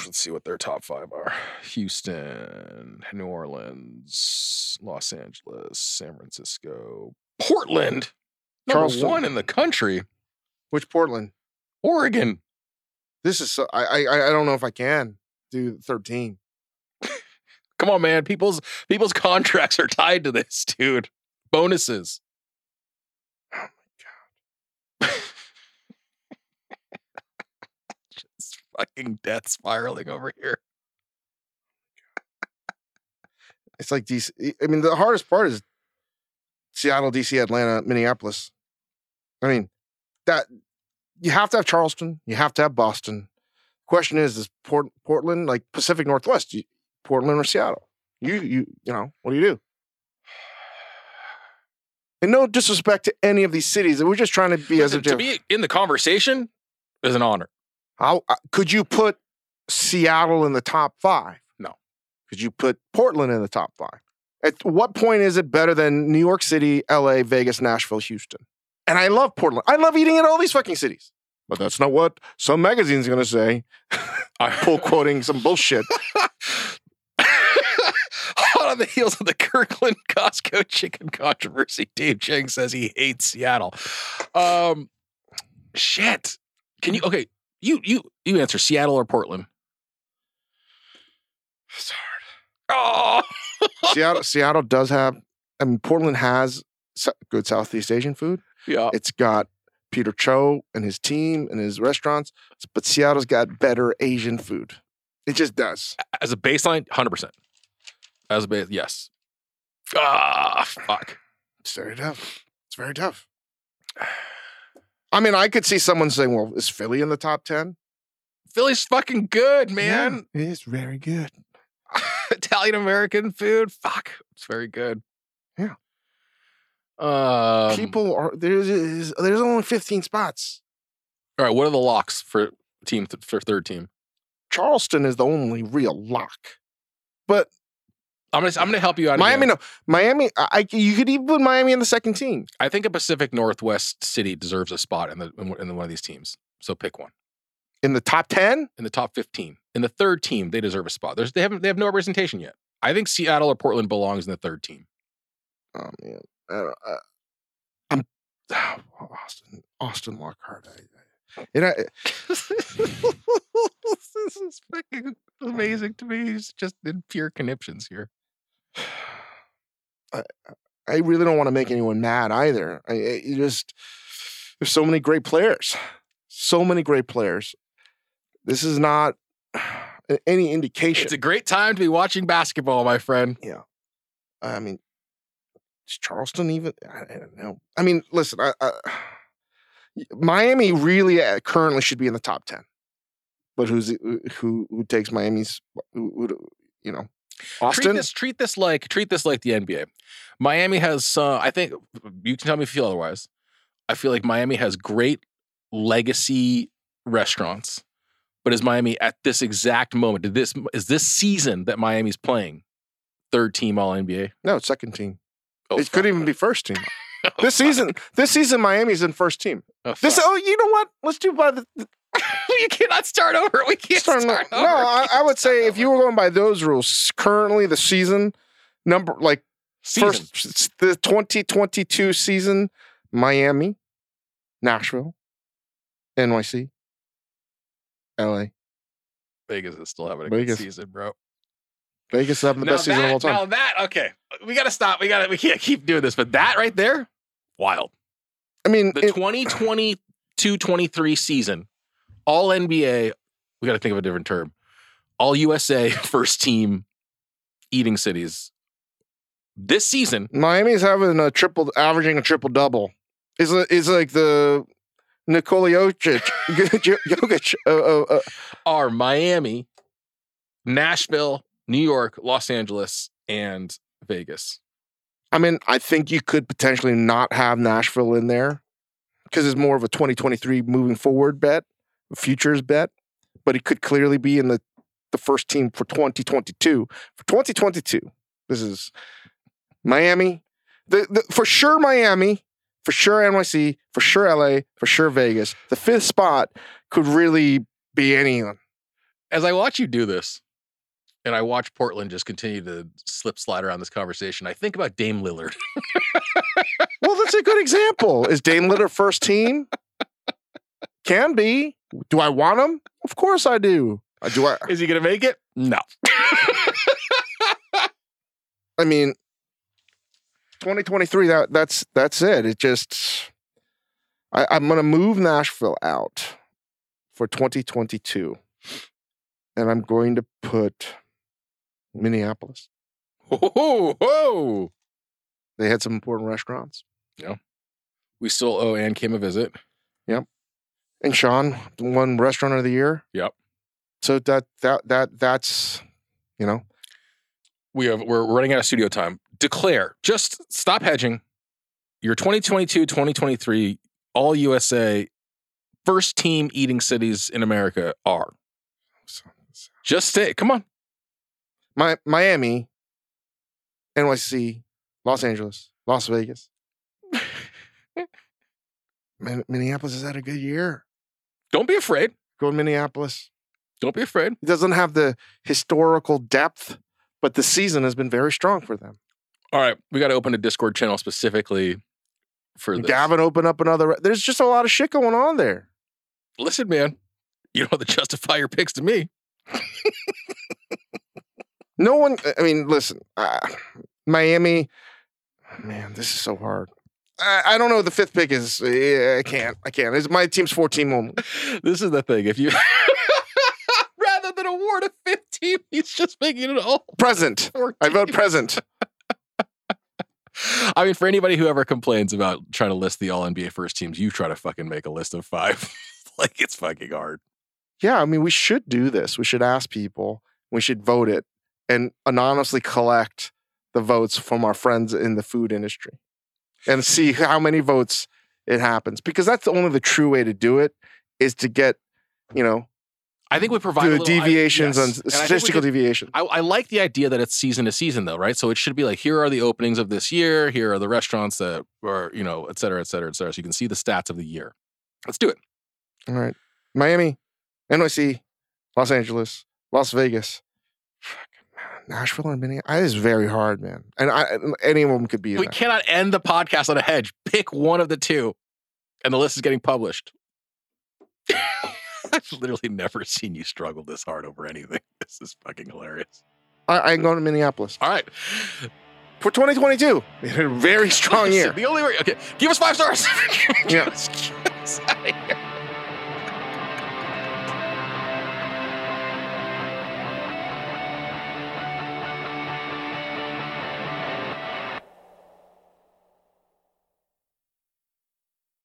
Let's see what their top 5 are. Houston, New Orleans, Los Angeles, San Francisco, Portland. Number 1 in the country. Which Portland? Oregon. This is so, I don't know if I can do 13. Come on, man. People's contracts are tied to this, dude. Bonuses. Oh my God. Fucking death spiraling over here. It's like DC. I mean, the hardest part is Seattle, DC, Atlanta, Minneapolis. I mean, that you have to have Charleston, you have to have Boston. Question is Portland like Pacific Northwest, Portland or Seattle? You know, what do you do? And no disrespect to any of these cities. We're just trying to be as a to be in the conversation is an honor. Could you put Seattle in the top 5? No. Could you put Portland in the top 5? At what point is it better than New York City, LA, Vegas, Nashville, Houston? And I love Portland. I love eating at all these fucking cities. But that's not what some magazine's going to say. I'm full quoting some bullshit. Hot on the heels of the Kirkland Costco chicken controversy, Dave Chang says he hates Seattle. Shit. Can you... Okay. You answer Seattle or Portland. It's hard. Oh. Seattle does have. I mean, Portland has good Southeast Asian food. Yeah, it's got Peter Cho and his team and his restaurants, but Seattle's got better Asian food. It just does. As a baseline, 100%. As a base, yes. Ah, fuck. It's very tough. It's very tough. I mean, I could see someone saying, well, is Philly in the top 10? Philly's fucking good, man. Yeah, it is very good. Italian-American food. Fuck. It's very good. Yeah. People are... There's only 15 spots. All right, what are the locks for third team? Charleston is the only real lock. But... I'm gonna help you out. Miami, again. No, Miami. You could even put Miami in the second team. I think a Pacific Northwest city deserves a spot in one of these teams. So pick one. In the top 10, in the top 15, in the third team, they deserve a spot. They have no representation yet. I think Seattle or Portland belongs in the third team. Oh man, I don't. Austin Lockhart. This is fucking amazing to me. He's just in pure conniptions here. I really don't want to make anyone mad either. There's so many great players. So many great players. This is not any indication. It's a great time to be watching basketball, my friend. Yeah. I mean, is Charleston even? I don't know. I mean, listen, Miami really currently should be in the top 10. But who takes Miami's, you know, Austin? Treat this like the NBA. Miami has, I think, you can tell me if you feel otherwise. I feel like Miami has great legacy restaurants. But is Miami at this exact moment, is this season that Miami's playing third team All-NBA? No, it's second team. Oh, it could even be first team. This season, Miami's in first team. You know what? Let's do by the... You cannot start over. We can't start over. No, I would say if you were going by those rules, currently the season, the 2022 season, Miami, Nashville, NYC, LA. Vegas is still having a good season, bro. Vegas is having the best season of all time. Now that, okay. We got to stop. We can't keep doing this, but that right there, wild. I mean, the 2022-23 season, all NBA, we got to think of a different term, all USA first team eating cities. This season, Miami's having averaging a triple-double. Is like the Nikola Jokic. Are Miami, Nashville, New York, Los Angeles, and Vegas. I mean, I think you could potentially not have Nashville in there because it's more of a 2023 moving forward bet, futures bet, but it could clearly be in the first team for 2022. For 2022, this is Miami. For sure Miami, for sure NYC, for sure LA, for sure Vegas. The fifth spot could really be anyone. As I watch you do this, and I watch Portland just continue to slide around this conversation, I think about Dame Lillard. Well, that's a good example. Is Dame Lillard first team? Can be. Do I want him? Of course I do. Is he going to make it? No. I mean, 2023, that's it. It just, I'm going to move Nashville out for 2022. And I'm going to put Minneapolis. Whoa. They had some important restaurants. Yeah. We still owe Ann Kim a visit. Yep. And Sean won Restaurant of the Year. Yep. So that's, you know. We're running out of studio time. Declare. Just stop hedging. Your 2022, 2023, all USA first team eating cities in America are. Just stay. Come on. Miami, NYC, Los Angeles, Las Vegas. Minneapolis has had a good year. Don't be afraid. Go to Minneapolis. Don't be afraid. It doesn't have the historical depth, but the season has been very strong for them. All right. We got to open a Discord channel specifically for this. Gavin, open up another. There's just a lot of shit going on there. Listen, man. You don't have to justify your picks to me. No one, I mean, listen, Miami, man, this is so hard. I don't know. The fifth pick is, I can't. It's my team's 14 only. This is the thing. If you, rather than award a 15, he's just making it all. Present. 14. I vote present. I mean, for anybody who ever complains about trying to list the all NBA first teams, you try to fucking make a list of 5. Like, it's fucking hard. Yeah, I mean, we should do this. We should ask people. We should vote it and anonymously collect the votes from our friends in the food industry and see how many votes it happens. Because that's the true way to do it is to get, you know, I think we provide deviations on statistical deviation. I like the idea that it's season to season, though, right? So it should be like, here are the openings of this year. Here are the restaurants that are, you know, et cetera, et cetera, et cetera. So you can see the stats of the year. Let's do it. All right. Miami, NYC, Los Angeles, Las Vegas, Nashville and Minneapolis is very hard, man. And any of them could be. We cannot end the podcast on a hedge. Pick one of the two, and the list is getting published. I've literally never seen you struggle this hard over anything. This is fucking hilarious. I can go to Minneapolis. All right. For 2022, we had a very strong year. The only way. Okay, give us 5 stars. Yeah.